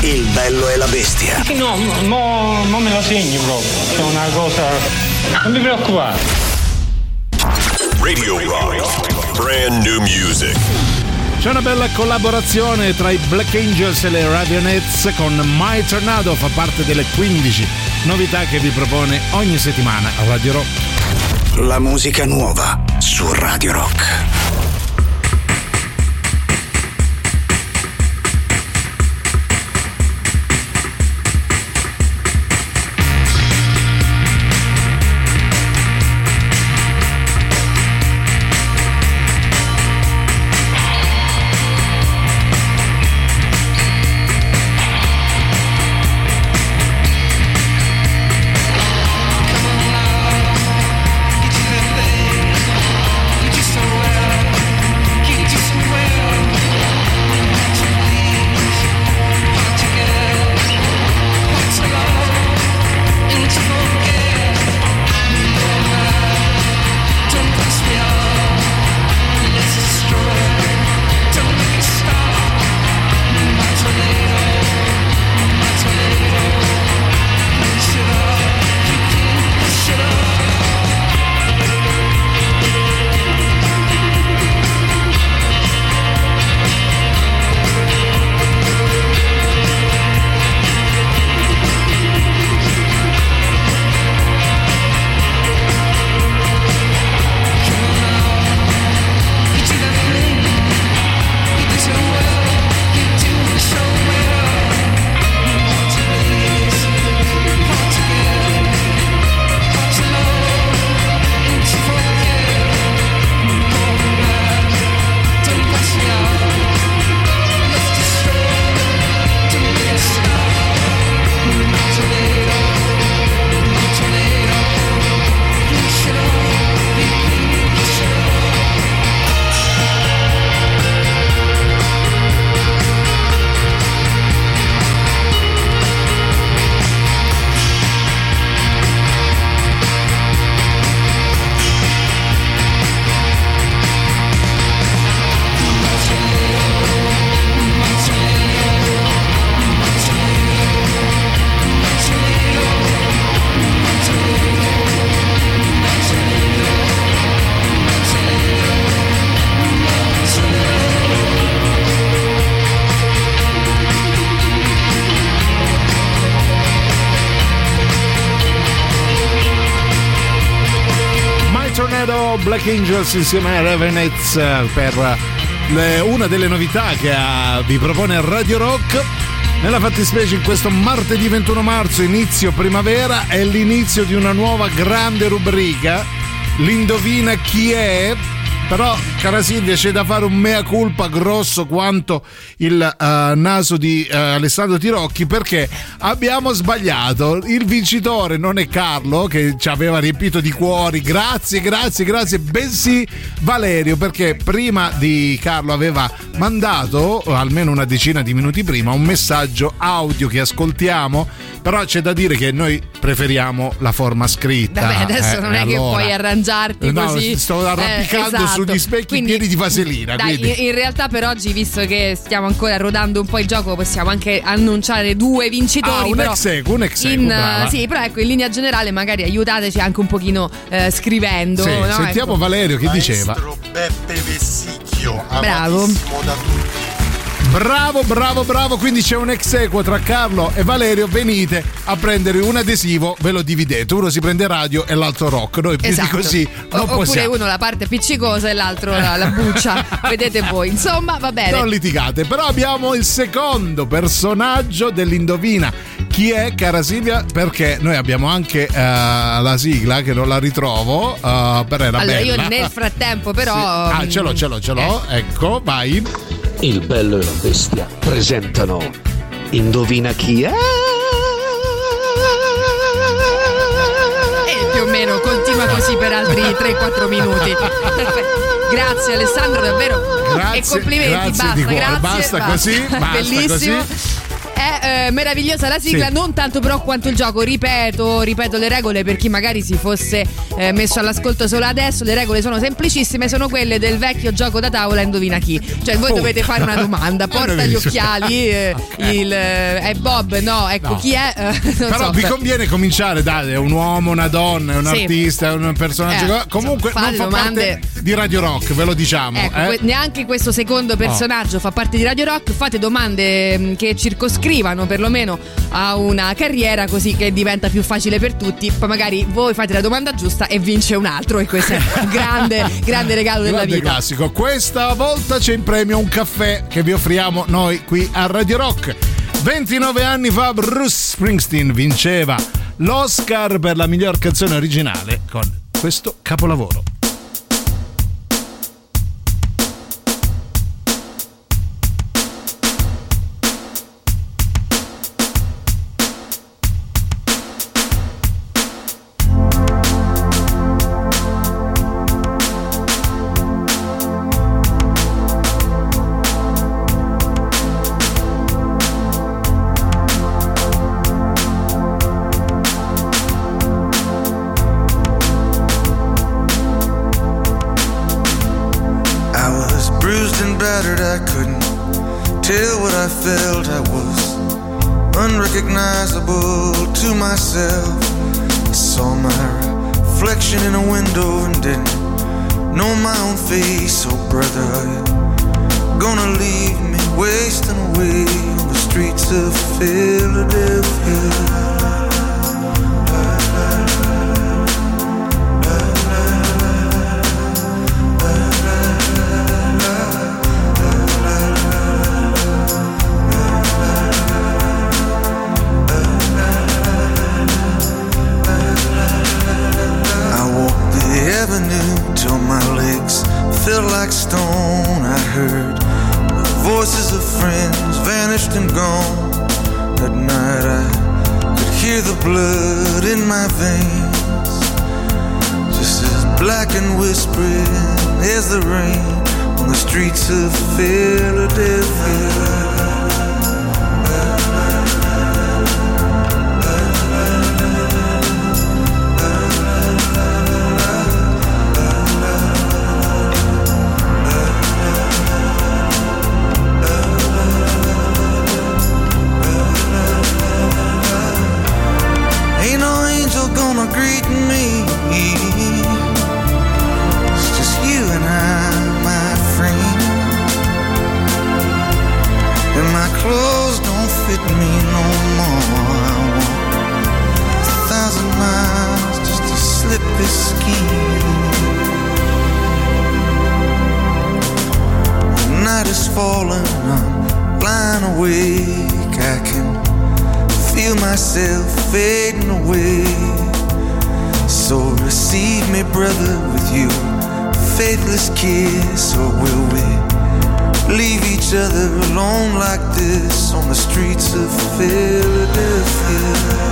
Il Bello e la Bestia. No, no, non me lo segni proprio. È una cosa. Non mi preoccupare. Radio Rock, brand new music. C'è una bella collaborazione tra i Black Angels e le Raveonettes con My Tornado. Fa parte delle quindici novità che vi propone ogni settimana a Radio Rock. La musica nuova su Radio Rock. Black Angels insieme a Ravenets per le, una delle novità che ha, vi propone Radio Rock. Nella fattispecie in questo martedì ventuno marzo, inizio primavera, è l'inizio di una nuova grande rubrica, l'indovina chi è. Però, cara Silvia, c'è da fare un mea culpa grosso quanto il uh, naso di uh, Alessandro Tirocchi, perché abbiamo sbagliato. Il vincitore non è Carlo, che ci aveva riempito di cuori, grazie, grazie, grazie, bensì Valerio, perché prima di Carlo aveva mandato, almeno una decina di minuti prima, un messaggio audio che ascoltiamo, però c'è da dire che noi preferiamo la forma scritta. Vabbè, adesso eh, non è allora. che puoi arrangiarti no, così. Sto arrampicando eh, esatto. sugli specchi, quindi, pieni di vaselina. Dai, quindi. In realtà per oggi, visto che stiamo ancora rodando un po' il gioco, possiamo anche annunciare due vincitori. Ah, un ex equo, un ex equo, brava. Sì, però ecco, in linea generale magari aiutateci anche un pochino eh, scrivendo. Sì, no? Sentiamo ecco. Valerio che Maestro diceva. Peppe Vessicchio, amatissimo da tutti. Bravo, bravo, bravo, quindi c'è un ex equo tra Carlo e Valerio, venite a prendere un adesivo, ve lo dividete, uno si prende radio e l'altro rock, noi più esatto. di così non o- oppure possiamo. Oppure uno la parte appiccicosa e l'altro la, la buccia, vedete voi, insomma va bene. Non litigate, però abbiamo il secondo personaggio dell'indovina chi è, cara Silvia, perché noi abbiamo anche uh, la sigla che non la ritrovo, uh, però era allora, bella. Allora io nel frattempo però... Sì. Ah, ce l'ho, ce l'ho, ce l'ho, eh. Ecco, vai. Il Bello e la Bestia presentano Indovina chi è? E più o meno continua così per altri tre quattro minuti. Perfetto. Grazie Alessandro, davvero. Grazie, e complimenti, grazie, basta, grazie. Basta così, basta, bellissimo. Così. È eh, meravigliosa la sigla, sì. non tanto però quanto il gioco. Ripeto, ripeto le regole per chi magari si fosse eh, messo all'ascolto solo adesso. Le regole sono semplicissime, sono quelle del vecchio gioco da tavola Indovina chi. Cioè voi oh. dovete fare una domanda, porta gli occhiali, eh, okay. il, eh, è Bob, no, ecco no. chi è? Eh, non però so, vi per... conviene cominciare, dai, è un uomo, una donna, è un sì. artista, è un personaggio. Eh, comunque so, non fa domande. parte di Radio Rock, ve lo diciamo. Ecco, eh? que- neanche questo secondo personaggio oh. fa parte di Radio Rock, fate domande mh, che circoscrivono. Scrivano perlomeno a una carriera, così che diventa più facile per tutti. Poi magari voi fate la domanda giusta e vince un altro, e questo è un grande grande regalo della grande vita. Classico. Questa volta c'è in premio un caffè che vi offriamo noi qui a Radio Rock. ventinove anni fa Bruce Springsteen vinceva l'Oscar per la miglior canzone originale con questo capolavoro. awake. I can feel myself fading away. So receive me, brother, with you faithless kiss, or will we leave each other alone like this on the streets of Philadelphia?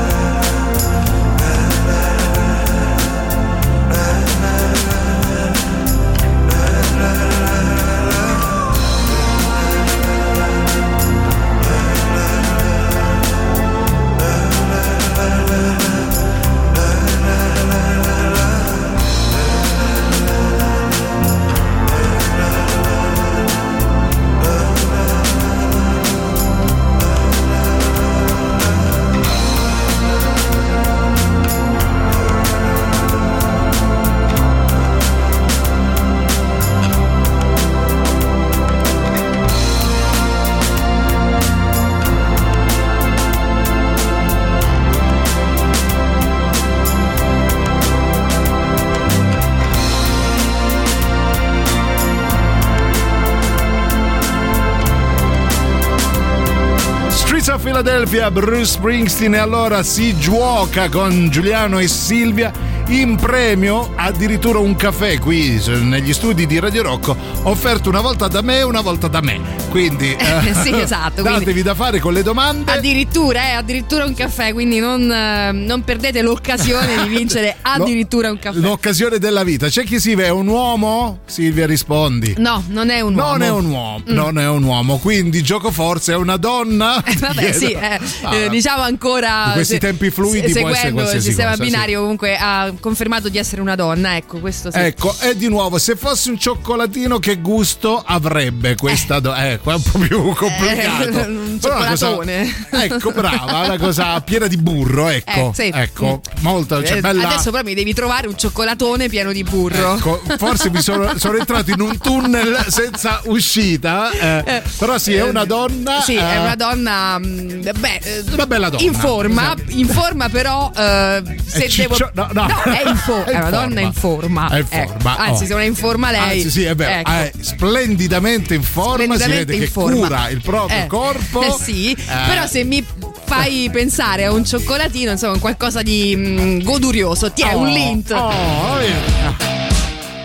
Philadelphia, Bruce Springsteen. E allora si giuoca con Giuliano e Silvia in premio addirittura un caffè qui negli studi di Radio Rocco, offerto una volta da me e una volta da me, quindi eh, sì, esatto, datevi quindi da fare con le domande, addirittura eh, addirittura un caffè, quindi non, eh, non perdete l'occasione di vincere addirittura un caffè, l'occasione della vita. C'è chi si vede un uomo? Silvia, rispondi. No, non è un uomo, non è un uomo, mm. non è un uomo, quindi gioco forza, è una donna. Eh, vabbè sì, eh, ah, eh, diciamo ancora in questi se, tempi fluidi se, può seguendo il sistema cosa, binario sì. Comunque ha ah, confermato di essere una donna, ecco questo sì. Ecco, e di nuovo, se fosse un cioccolatino che gusto avrebbe questa eh. do- eh, qua è un po' più complicato, eh, un cioccolatone cosa, ecco brava, una cosa piena di burro, ecco, eh, sì. ecco mm. molto, cioè, bella. Adesso però mi devi trovare un cioccolatone pieno di burro, ecco, forse mi sono, sono entrato in un tunnel senza uscita, eh, eh, però sì, è una donna, sì, eh, è una donna, beh, una bella donna in forma, sì. In forma però eh, se ciccio, devo no, no. no è, in fo- è, è una forma. Donna in forma, è in forma. Eh, anzi oh. se non è in forma lei, anzi sì è vero, ecco. eh, splendidamente in forma, splendidamente si vede che forma. Cura il proprio eh. corpo, eh sì eh. Però se mi fai pensare a un cioccolatino, insomma qualcosa di mh, godurioso, ti è oh. un lint oh, oh yeah.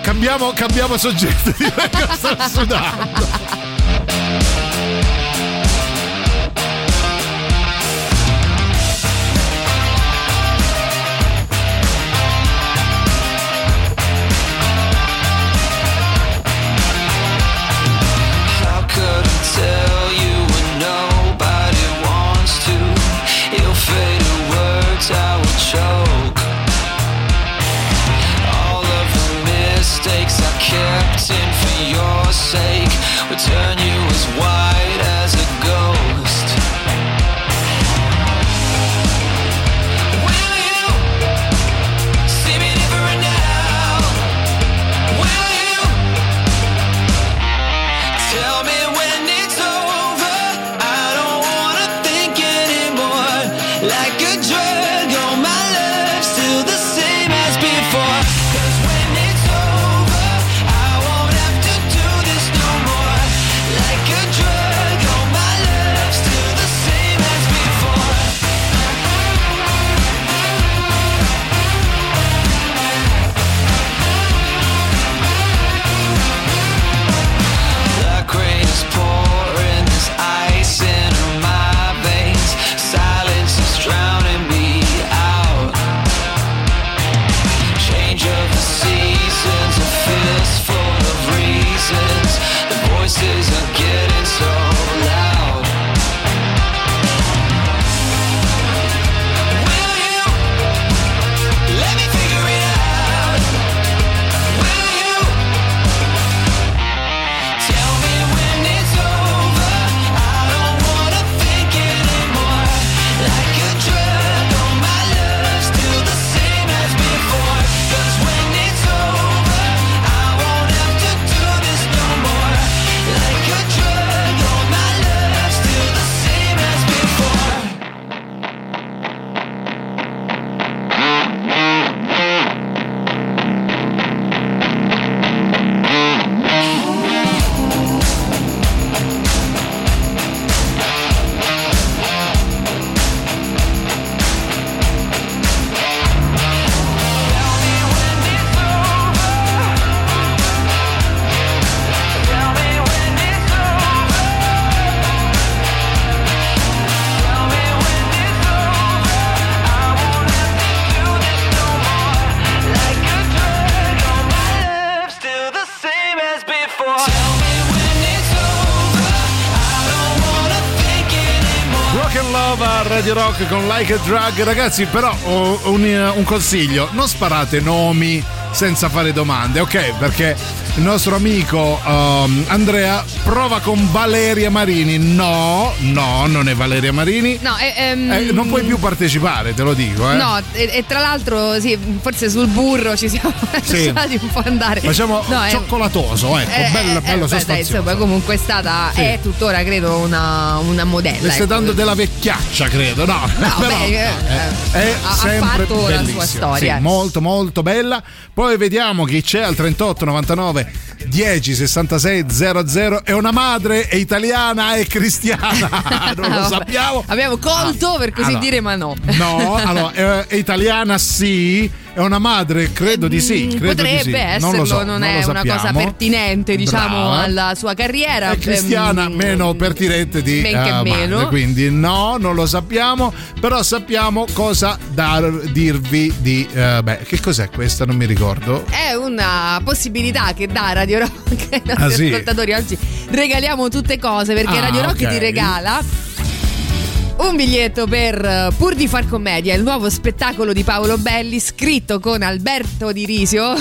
Cambiamo, cambiamo soggetto. Sto sudando. Choke all of the mistakes I kept in for your sake. Rock and Love a Radio Rock con Like a Drug. Ragazzi, però oh, un, un consiglio: non sparate nomi senza fare domande, ok? Perché il nostro amico um, Andrea prova con Valeria Marini. No, no, non è Valeria Marini. No, eh, ehm... eh, non puoi più partecipare, te lo dico. Eh. No, e, e tra l'altro, sì, forse sul burro ci siamo sì. lasciati un po' andare. Facciamo no, cioccolatoso, eh, ecco, eh, bello, eh, bello sostanzioso. Beh, comunque è stata, sì. è tuttora, credo, una, una modella. Le stai ecco. dando della vecchiaccia, credo, no? no Però, beh, eh, è, è ha, sempre ha fatto bellissima. La sua storia. Sì, molto, molto bella. Poi Poi vediamo chi c'è al trentotto novantanove dieci sessantasei zero zero. È una madre, è italiana, è cristiana. Non lo sappiamo. Abbiamo colto ah, per così allora, dire, ma no. No, allora è, è italiana, sì. È una madre, credo di sì. Credo Potrebbe di sì. esserlo, non, so, non, non è una cosa pertinente, diciamo, Brava. alla sua carriera. È cristiana, meno pertinente di men che uh, meno. Madre, quindi no, non lo sappiamo, però sappiamo cosa dar, dirvi di... Uh, beh, che cos'è questa? Non mi ricordo. È una possibilità che dà Radio Rock ai nostri ah, sì. ascoltatori. Oggi regaliamo tutte cose, perché ah, Radio Rock okay. ti regala... un biglietto per Pur di far commedia, il nuovo spettacolo di Paolo Belli scritto con Alberto Di Risio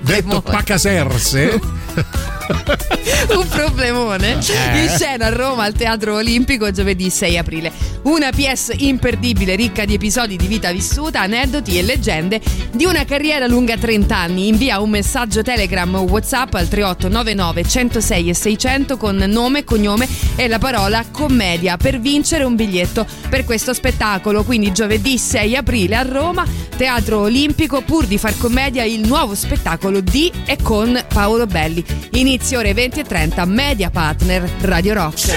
detto Pacaserse un problemone eh. in scena a Roma al Teatro Olimpico giovedì sei aprile. Una pièce imperdibile, ricca di episodi di vita vissuta, aneddoti e leggende di una carriera lunga trenta anni. Invia un messaggio Telegram o WhatsApp al trentotto novantanove centosei e seicento con nome, cognome e la parola commedia per vincere un biglietto per questo spettacolo. Quindi giovedì sei aprile a Roma, Teatro Olimpico, Pur di far commedia, il nuovo spettacolo di e con Paolo Belli. Inizia ore venti e trenta, Media Partner Radio Rock.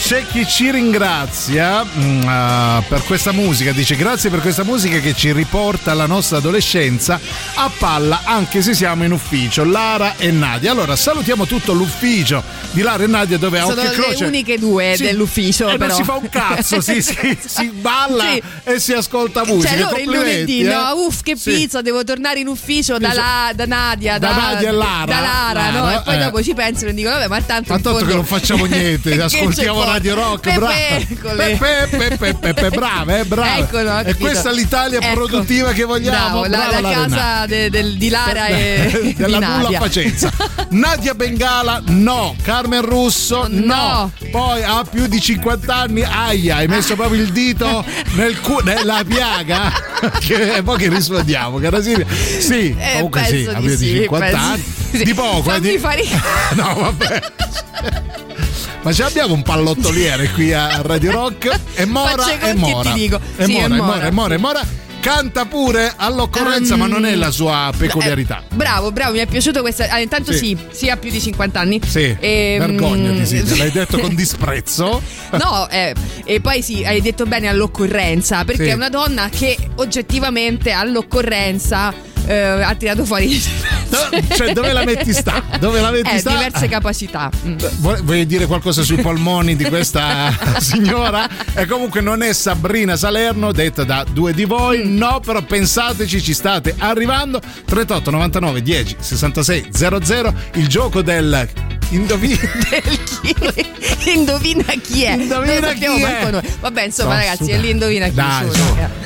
c'è chi ci ringrazia uh, per questa musica, dice grazie per questa musica che ci riporta alla nostra adolescenza a palla anche se siamo in ufficio, Lara e Nadia. Allora salutiamo tutto l'ufficio di Lara e Nadia, dove a occhio e croce sono le uniche due, sì, dell'ufficio, e però non si fa un cazzo, si, si, si balla, sì, e si ascolta musica, cioè loro il lunedì, eh? no, uff che sì. pizza, devo tornare in ufficio da, la, da Nadia da, da Nadia e Lara, da Lara, Lara no? E poi eh. dopo ci pensano e dicono vabbè, ma tanto, ma tanto fondo... che non facciamo niente, ascoltiamo Radio Rock, brava, Pepe, Pepe, Pepe, brava, eh, brava. Ecco, no, e questa è l'Italia, ecco, produttiva che vogliamo, bravo, brava, la, la casa de, del, di Lara e della di nulla facenza. Nadia Bengala no, Carmen Russo no, no. Poi ha più di cinquanta anni, aia, hai messo proprio il dito nel cu- nella piaga e poi che rispondiamo, cara Silvia, sì, eh, comunque sì, ha più di cinquanta anni, sì, di poco, eh, di... Fare... no vabbè ma ce l'abbiamo un pallottoliere qui a Radio Rock, e Mora e Mora e Mora e Mora e Mora canta pure all'occorrenza, um, ma non è la sua peculiarità. Eh, bravo, bravo, mi è piaciuto questa. Ah, intanto sì, sì, sì, ha più di cinquanta anni. Sì, e, vergognati, sì, te l'hai detto con disprezzo. No, eh, e poi sì, hai detto bene all'occorrenza, perché sì, è una donna che oggettivamente all'occorrenza eh, ha tirato fuori... No, cioè dove la metti sta? Dove la metti eh, sta? Diverse capacità. Mm. Vuoi dire qualcosa sui polmoni di questa signora? E comunque non è Sabrina Salerno, detta da due di voi, mm. no, però pensateci, ci state arrivando. trentotto novantanove dieci sessantasei zero zero, il gioco del indovina chi indovina chi è. Indovina chi è. Noi. Vabbè, insomma, no, ragazzi, è lì indovina chi dai, sono. No.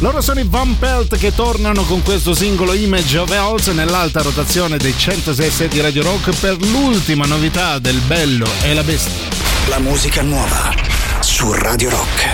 Loro sono i Van Pelt che tornano con questo singolo Image of Health nell'alta rotazione dei centosei di Radio Rock per l'ultima novità del Bello e la Bestia. La musica nuova su Radio Rock.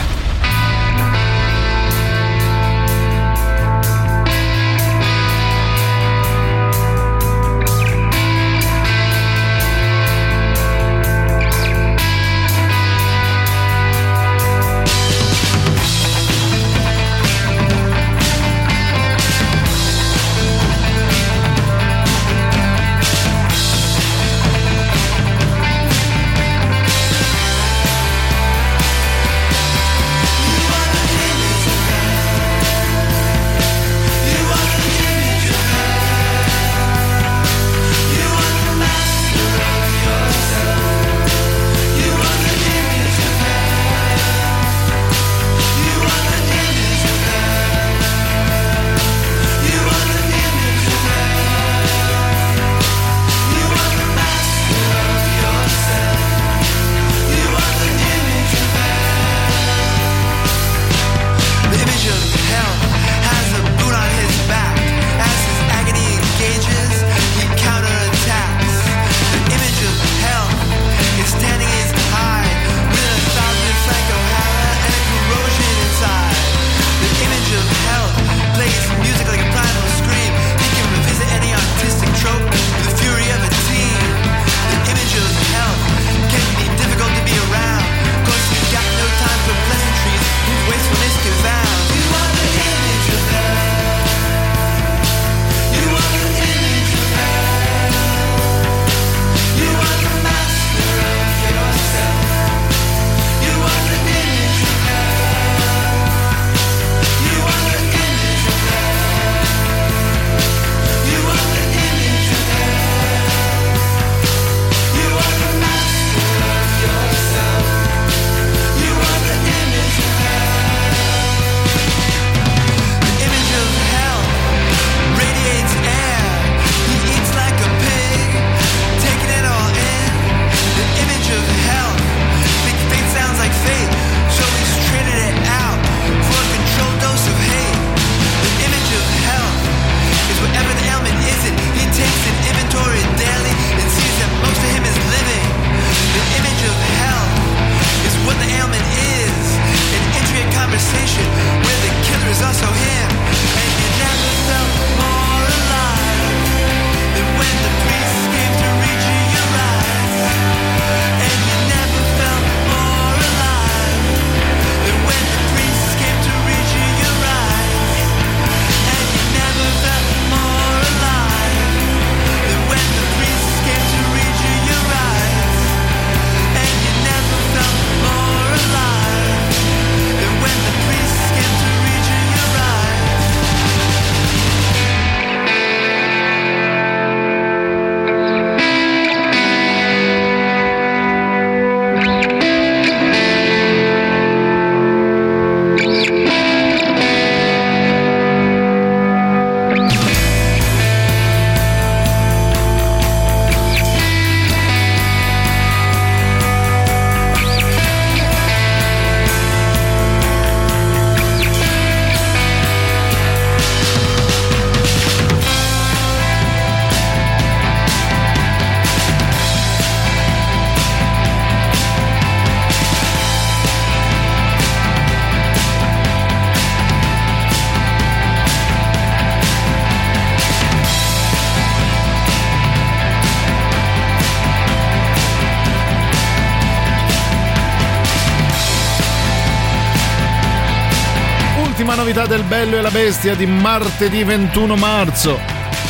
Del Bello e la Bestia di martedì ventuno marzo,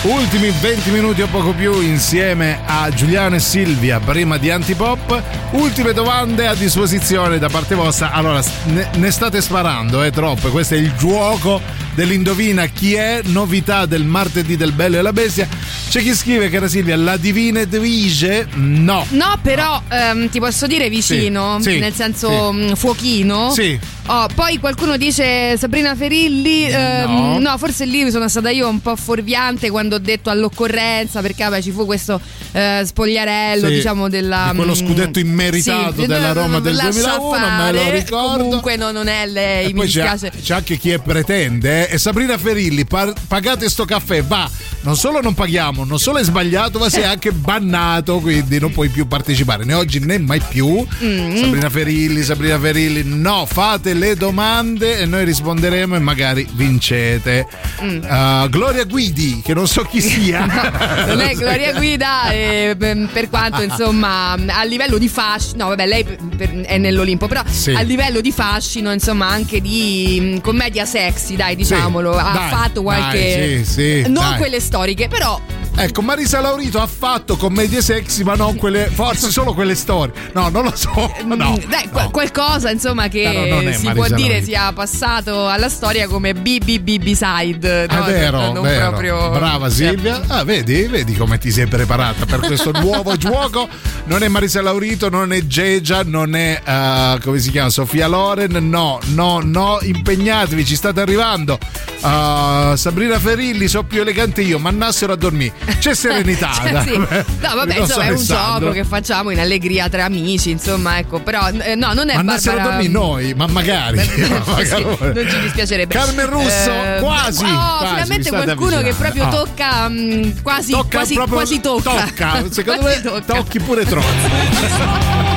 ultimi venti minuti o poco più insieme a Giuliano e Silvia prima di Antipop. Ultime domande a disposizione da parte vostra. Allora, ne, ne state sparando, è eh, troppe. Questo è il gioco dell'Indovina chi è, novità del martedì del Bello e la Bestia. C'è chi scrive, cara Silvia, la Divina Divise? No. No, però no. Ehm, ti posso dire vicino, sì, nel senso sì. Fuochino. Sì. Oh, poi qualcuno dice Sabrina Ferilli, eh, no. no forse lì sono stata io un po' fuorviante quando ho detto all'occorrenza, perché vabbè, ci fu questo eh, spogliarello, sì, diciamo della, di quello scudetto immeritato, sì, della Roma del duemilauno, fare, me lo ricordo. Comunque no, non è lei, e mi dispiace. C'è, c'è anche chi è pretende, eh? E Sabrina Ferilli, par- pagate sto caffè, va, non solo non paghiamo, non solo è sbagliato, ma sei anche bannato, quindi non puoi più partecipare né oggi né mai più. mm. Sabrina Ferilli, Sabrina Ferilli, no, fate le domande e noi risponderemo e magari vincete. mm. uh, Gloria Guidi, che non so chi sia. No, non è Gloria Guida, eh, per quanto insomma a livello di fascino, no vabbè, lei per, per, è nell'Olimpo, però sì, a livello di fascino insomma anche di commedia sexy, dai, diciamolo, sì, ha dai, fatto qualche dai, sì, sì, non dai. quelle storiche, però ecco, Marisa Laurito ha fatto commedie sexy, ma non quelle, forse solo quelle storie. No, non lo so. No, Dai, no. Qualcosa insomma che si Marisa può dire Laurito sia passato alla storia come B B B B side. No? È vero, non vero. Proprio... brava Silvia. Ah, vedi, vedi come ti sei preparata per questo nuovo gioco. Non è Marisa Laurito, non è Gegia, non è uh, come si chiama Sofia Loren. No, no, no. Impegnatevi, ci state arrivando. Uh, Sabrina Ferilli, so più elegante io, ma andassero a dormire. C'è serenità. Cioè, sì. No, vabbè, insomma, è un gioco che facciamo in allegria tra amici, insomma, ecco, però eh, no, non è ma Barbara. Ma dormi noi, ma magari, no, magari. Sì, non ci dispiacerebbe. Carmen Russo, eh, quasi. Oh, quasi, finalmente qualcuno avvicinare. Che proprio tocca, mh, quasi, tocca quasi, proprio quasi tocca. tocca. Secondo quasi me tocca. Tocchi pure troppo.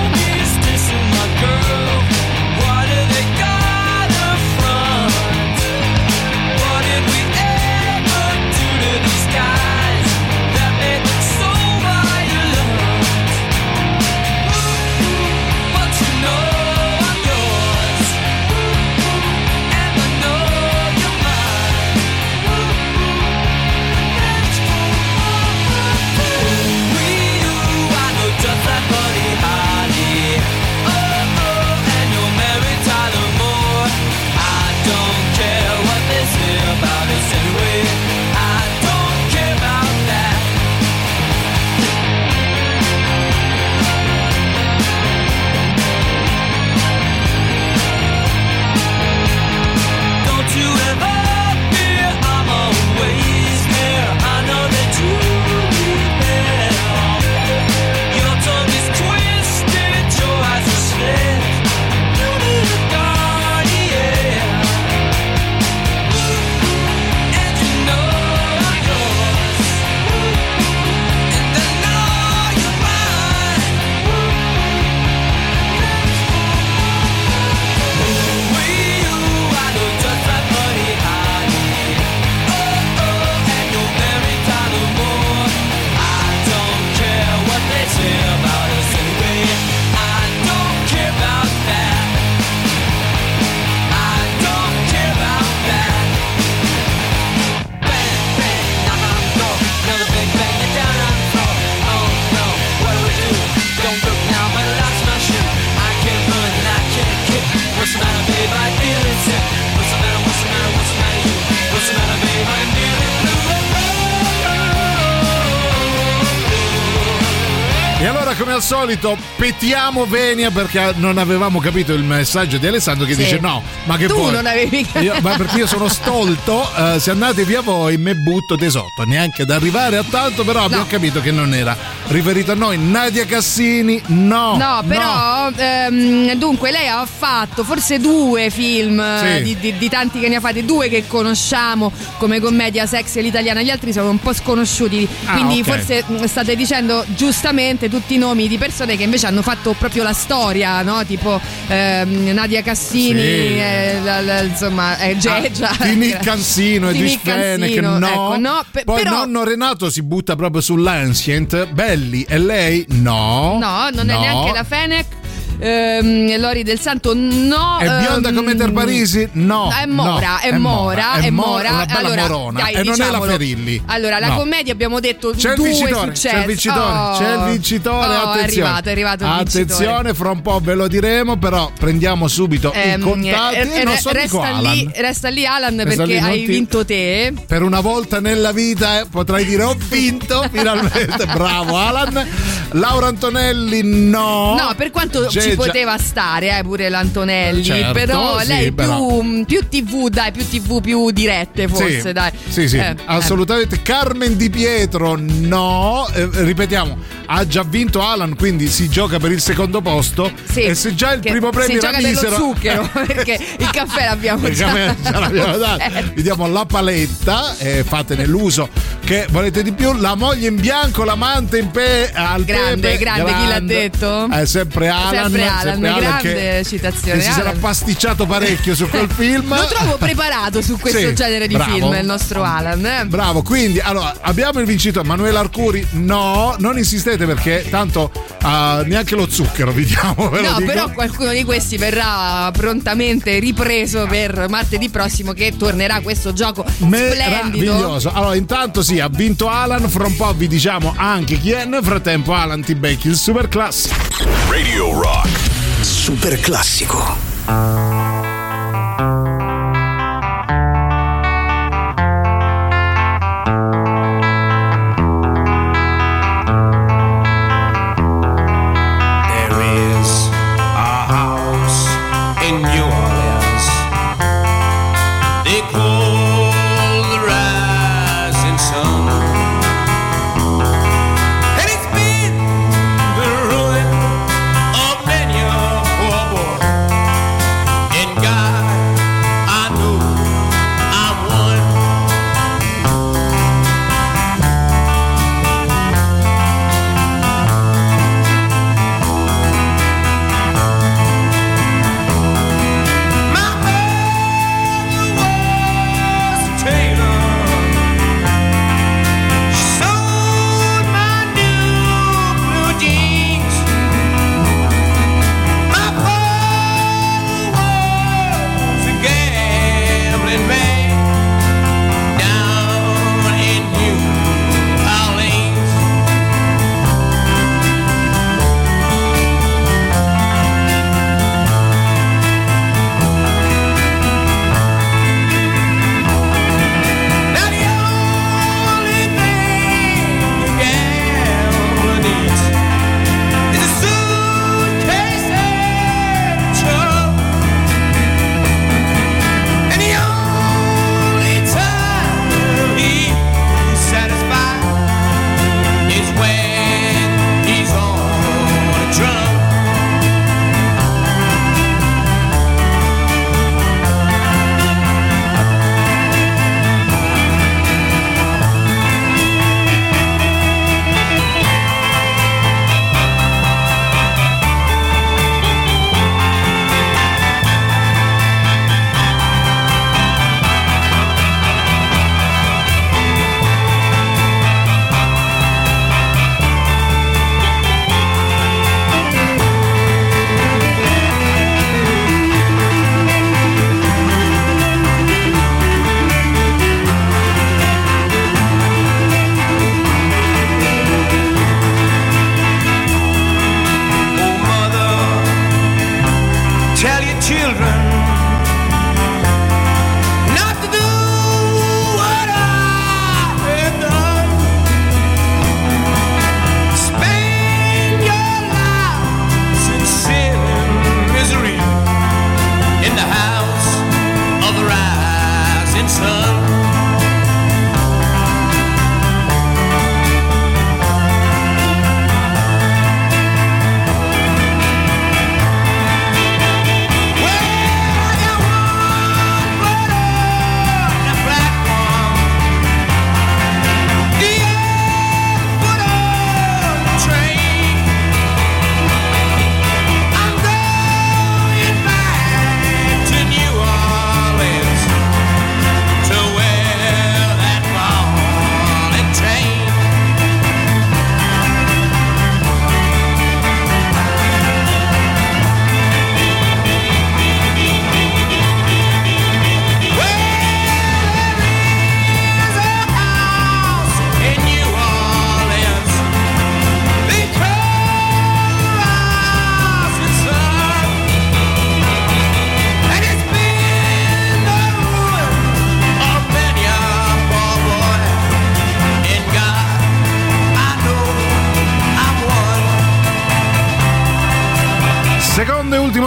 Al solito petiamo venia perché non avevamo capito il messaggio di Alessandro che sì. dice no, ma che tu vuoi? Non avevi io, ma perché io sono stolto, eh, se andate via voi me butto di sotto, neanche ad arrivare a tanto, però no. abbiamo capito che non era riferito a noi. Nadia Cassini, no no però no. Ehm, dunque lei ha fatto forse due film, sì. di, di, di tanti che ne ha fatti, due che conosciamo come commedia sexy all'italiana, gli altri sono un po' sconosciuti, quindi ah, okay. forse state dicendo giustamente tutti i nomi di persone che invece hanno fatto proprio la storia, no? Tipo ehm, Nadia Cassini, sì. eh, la, la, insomma, eh, Geggia, ah, Tini Cansino, Edith Fenech, no, ecco, no pe- poi però... nonno Renato si butta proprio sull'Ancient, Belli, e lei no, no, non no. è neanche la Fenech. ehm, Lori del Santo, no. È bionda ehm, come Terparisi? No. È mora, no, è, è mora, mora, è mora. È mora. Allora, morona. Dai, e diciamolo, non è la Ferilli. Allora, la no. commedia abbiamo detto c'è due vincitore, successi. C'è il vincitore, oh. c'è il vincitore, oh, attenzione. È arrivato, è arrivato il attenzione, vincitore. Fra un po' ve lo diremo, però prendiamo subito ehm, i contatti. Eh, eh, non so resta, qua, Alan. Lì, resta lì Alan resta perché lì, hai ti... vinto te. Per una volta nella vita eh, potrai dire ho vinto finalmente. Bravo Alan. Laura Antonelli no. No, per quanto c'è, ci poteva stare eh, pure l'Antonelli, certo, però sì, lei però. Più, più tv, dai, più tv, più dirette forse, sì, dai. Sì, sì, eh, assolutamente. Eh. Carmen Di Pietro no, eh, ripetiamo, ha già vinto Alan, quindi si gioca per il secondo posto, sì, e se già il primo premio era misero, zucchero, perché il caffè l'abbiamo già. Il caffè l'abbiamo dato. Vi diamo la paletta, eh, fatene l'uso che volete di più. La moglie in bianco, l'amante in pe al grande, Pepe, grande, grande, chi l'ha detto? È sempre Alan, sempre Alan, sempre Alan, grande citazione. Si Alan. Sarà pasticciato parecchio su quel film. Lo trovo preparato su questo sì, genere di bravo. Film il nostro Alan. Eh. Bravo, quindi allora abbiamo il vincitore Manuela Arcuri. No, non insistete perché tanto uh, neanche lo zucchero vi diamo. Ve no, lo però qualcuno di questi verrà prontamente ripreso per martedì prossimo che tornerà questo gioco splendido. Meraviglioso. Allora intanto sì, ha vinto Alan, fra un po' vi diciamo anche chi è. Nel frattempo Alan ti becchi il super classico. Radio Rock Super Classico.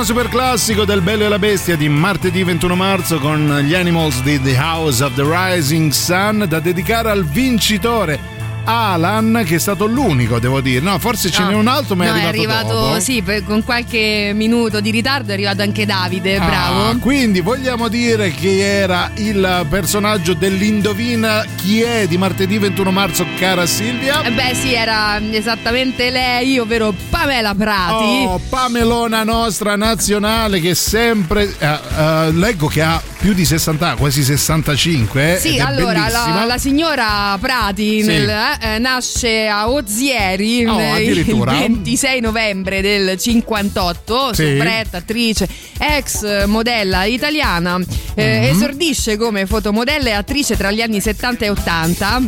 Primo super classico del Bello e la Bestia di martedì ventuno marzo con gli Animals di The House of the Rising Sun, da dedicare al vincitore Alan, che è stato l'unico, devo dire. No, forse ce no. n'è un altro, ma no, è arrivato, è arrivato sì, per, con qualche minuto di ritardo è arrivato anche Davide, ah, bravo. Quindi vogliamo dire che era il personaggio dell'Indovina chi è di martedì ventuno marzo, cara Silvia. Eh beh sì, era esattamente lei, ovvero Pamela Prati. Oh, Pamelona nostra nazionale, che sempre eh, eh, leggo che ha più di sessanta, quasi sessantacinque. Eh, sì, allora la, la signora Prati sì. nel, eh, nasce a Ozieri oh, il ventisei novembre del cinquantotto, sì. Soubretta, attrice, ex modella italiana, eh, mm-hmm. esordisce come fotomodella e attrice tra gli anni settanta e ottanta.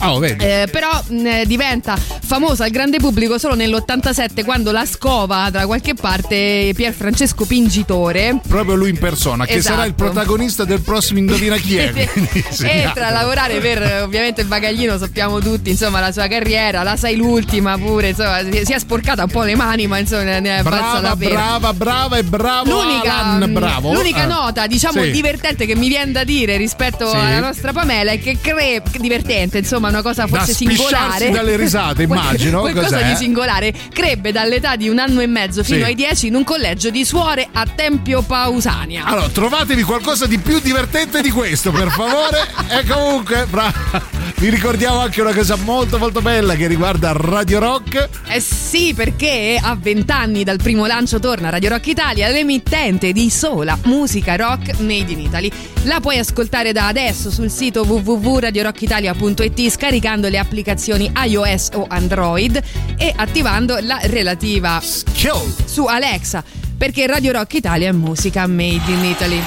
Oh, vedi. Eh, però eh, diventa famosa al grande pubblico solo nell'ottantasette, quando la scova da qualche parte Pier Francesco Pingitore, proprio lui in persona, che esatto. sarà il protagonista del prossimo Indovina chi è. Entra a lavorare per ovviamente il bagaglino, sappiamo tutti insomma la sua carriera, la sai l'ultima pure, insomma si è sporcata un po' le mani, ma insomma ne è valsa la pena. Brava, brava e bravo l'unica, Alan, bravo. L'unica ah. nota diciamo sì. divertente che mi viene da dire rispetto sì. alla nostra Pamela è che cre- divertente insomma una cosa forse da singolare, dalle risate immagino qualcosa cos'è? Di singolare, crebbe dall'età di un anno e mezzo fino sì. ai dieci in un collegio di suore a Tempio Pausania. Allora trovatevi qualcosa di più divertente di questo, per favore. E comunque brava. Vi ricordiamo anche una cosa molto molto bella che riguarda Radio Rock. Eh sì, perché a vent'anni dal primo lancio torna Radio Rock Italia, l'emittente di sola musica rock made in Italy. La puoi ascoltare da adesso sul sito w w w punto radio rock italia punto i t, scaricando le applicazioni iOS o Android e attivando la relativa skill su Alexa, perché Radio Rock Italia è musica made in Italy.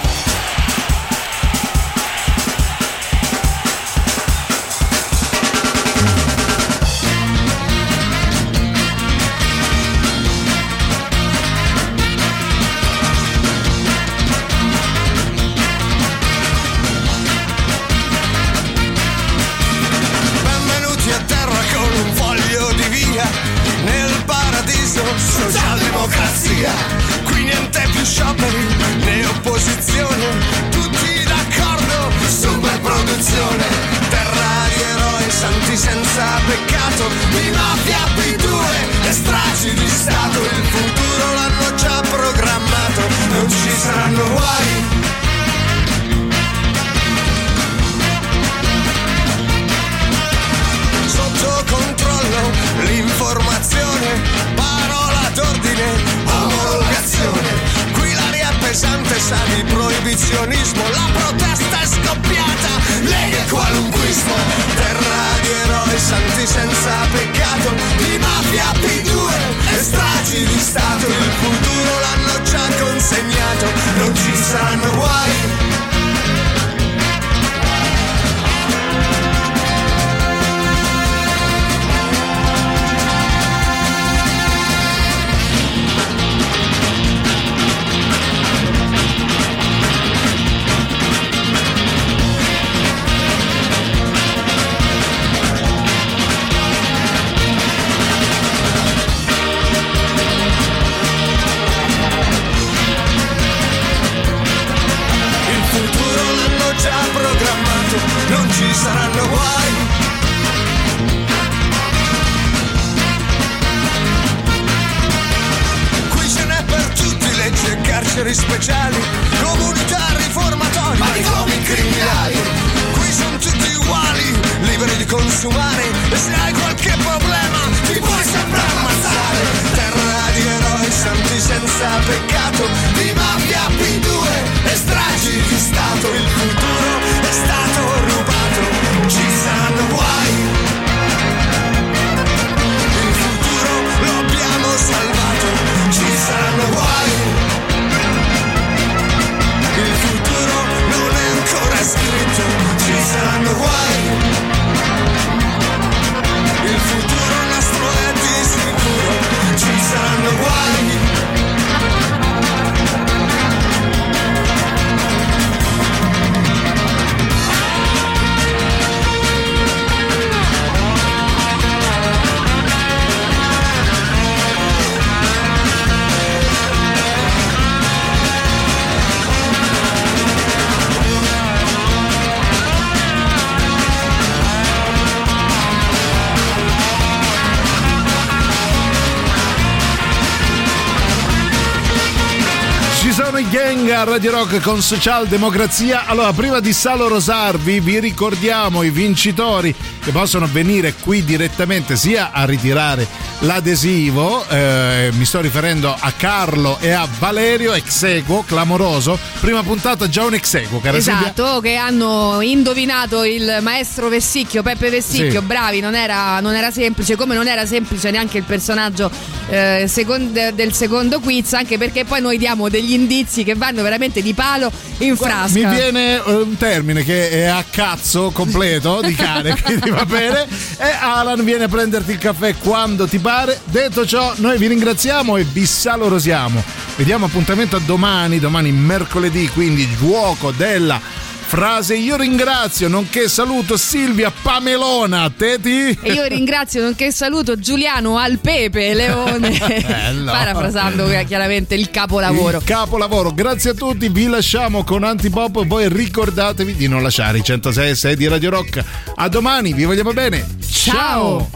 Gang a Radio Rock con Socialdemocrazia. Allora, prima di salorosarvi, vi ricordiamo i vincitori che possono venire qui direttamente sia a ritirare l'adesivo, eh, mi sto riferendo a Carlo e a Valerio, ex aequo, clamoroso, prima puntata già un ex aequo, cara Silvia. Esatto, che hanno indovinato il maestro Vessicchio, Peppe Vessicchio, sì. Bravi, non era, non era semplice, come non era semplice neanche il personaggio eh, second, del secondo quiz, anche perché poi noi diamo degli indizi che vanno veramente di palo in frasca. Mi viene un termine che è a cazzo completo di cane, quindi va bene. E Alan viene a prenderti il caffè quando ti pare. Detto ciò, noi vi ringraziamo e vi salorosiamo. Vediamo appuntamento a domani, domani mercoledì, quindi gioco della frase. Io ringrazio, nonché saluto Silvia Pamelona Teti. E io ringrazio, nonché saluto Giuliano al Pepe Leone. Bello. Parafrasando chiaramente il capolavoro. Il capolavoro. Grazie a tutti, vi lasciamo con Antipop. Voi ricordatevi di non lasciare i centosei e sei di Radio Rock. A domani, vi vogliamo bene. Ciao.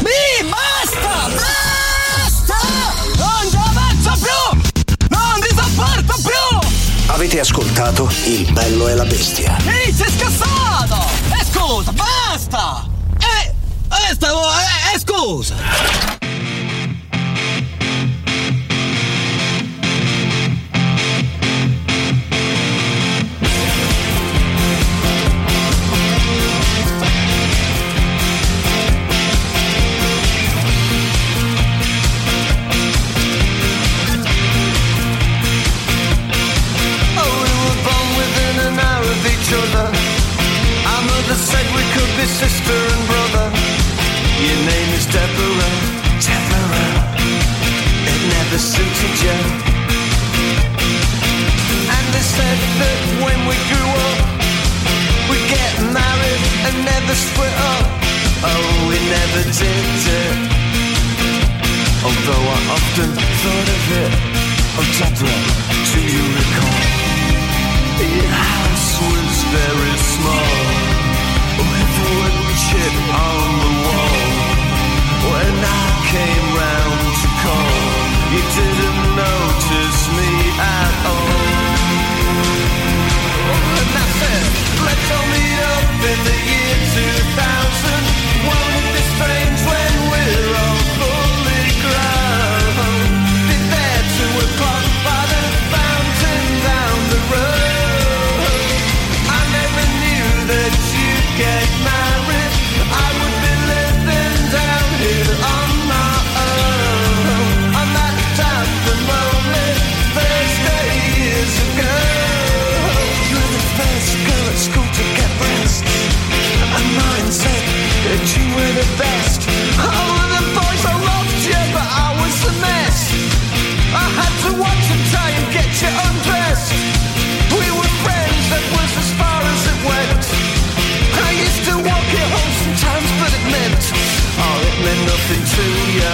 Mi basta! Basta! Non ci avanzo più! Non vi sopporto più! Avete ascoltato Il Bello e la Bestia. Ehi, sei scassato! E scusa, basta! E, e stavo, e, e scusa! Sister and brother, your name is Deborah, Deborah, it never suited you. And they said that when we grew up, we'd get married and never split up. Oh, we never did it, although I often thought of it. Oh, Deborah, do you recall? Your house was very small, with wood chip on the wall. When I came round to call, you didn't notice me at all. And I said, let's all meet up in the year two thousand. Won't it be strange when we're all fully grown? Be there two o'clock by the fountain down the road. I never knew that get married, I would be living down here on my own. On that time, the moment, first day years ago. You were the first girl at school to get breast, and mine said that you were the best. All of the boys, I loved you, but I was the mess. I had to watch you try and get you undressed. We were friends, that was as far as it went. To walk it home sometimes, but it meant, oh, it meant nothing to you,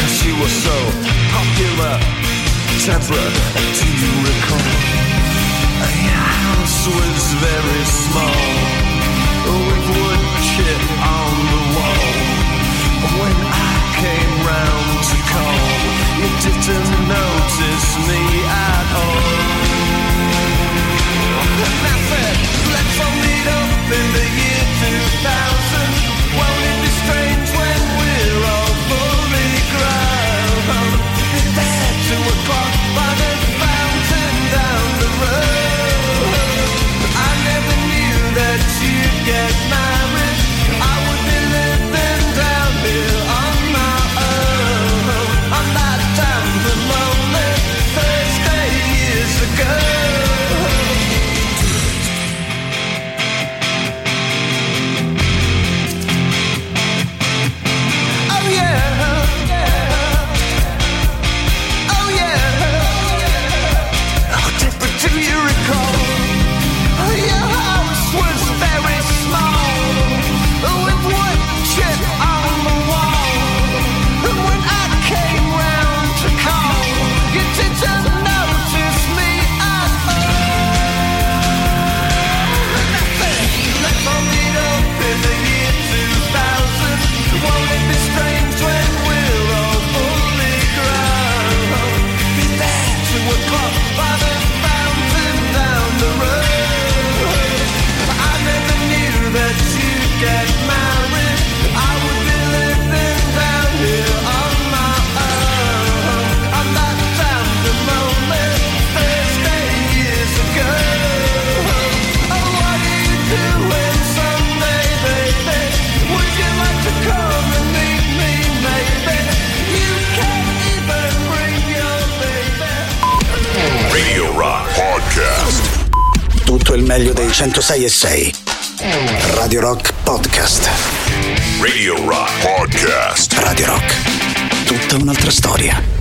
cause you were so popular. Deborah, do you recall? Your house was very small, with wood chip on the wall. When I came round to call, you didn't notice me at all. Nothing. Let's all meet up in the year two thousand. Won't it be strange when we're all fully grown? It's there to a clock by the fountain down the road. I never knew that tutto il meglio dei centosei e sei. Radio Rock Podcast. Radio Rock Podcast. Radio Rock. Tutta un'altra storia.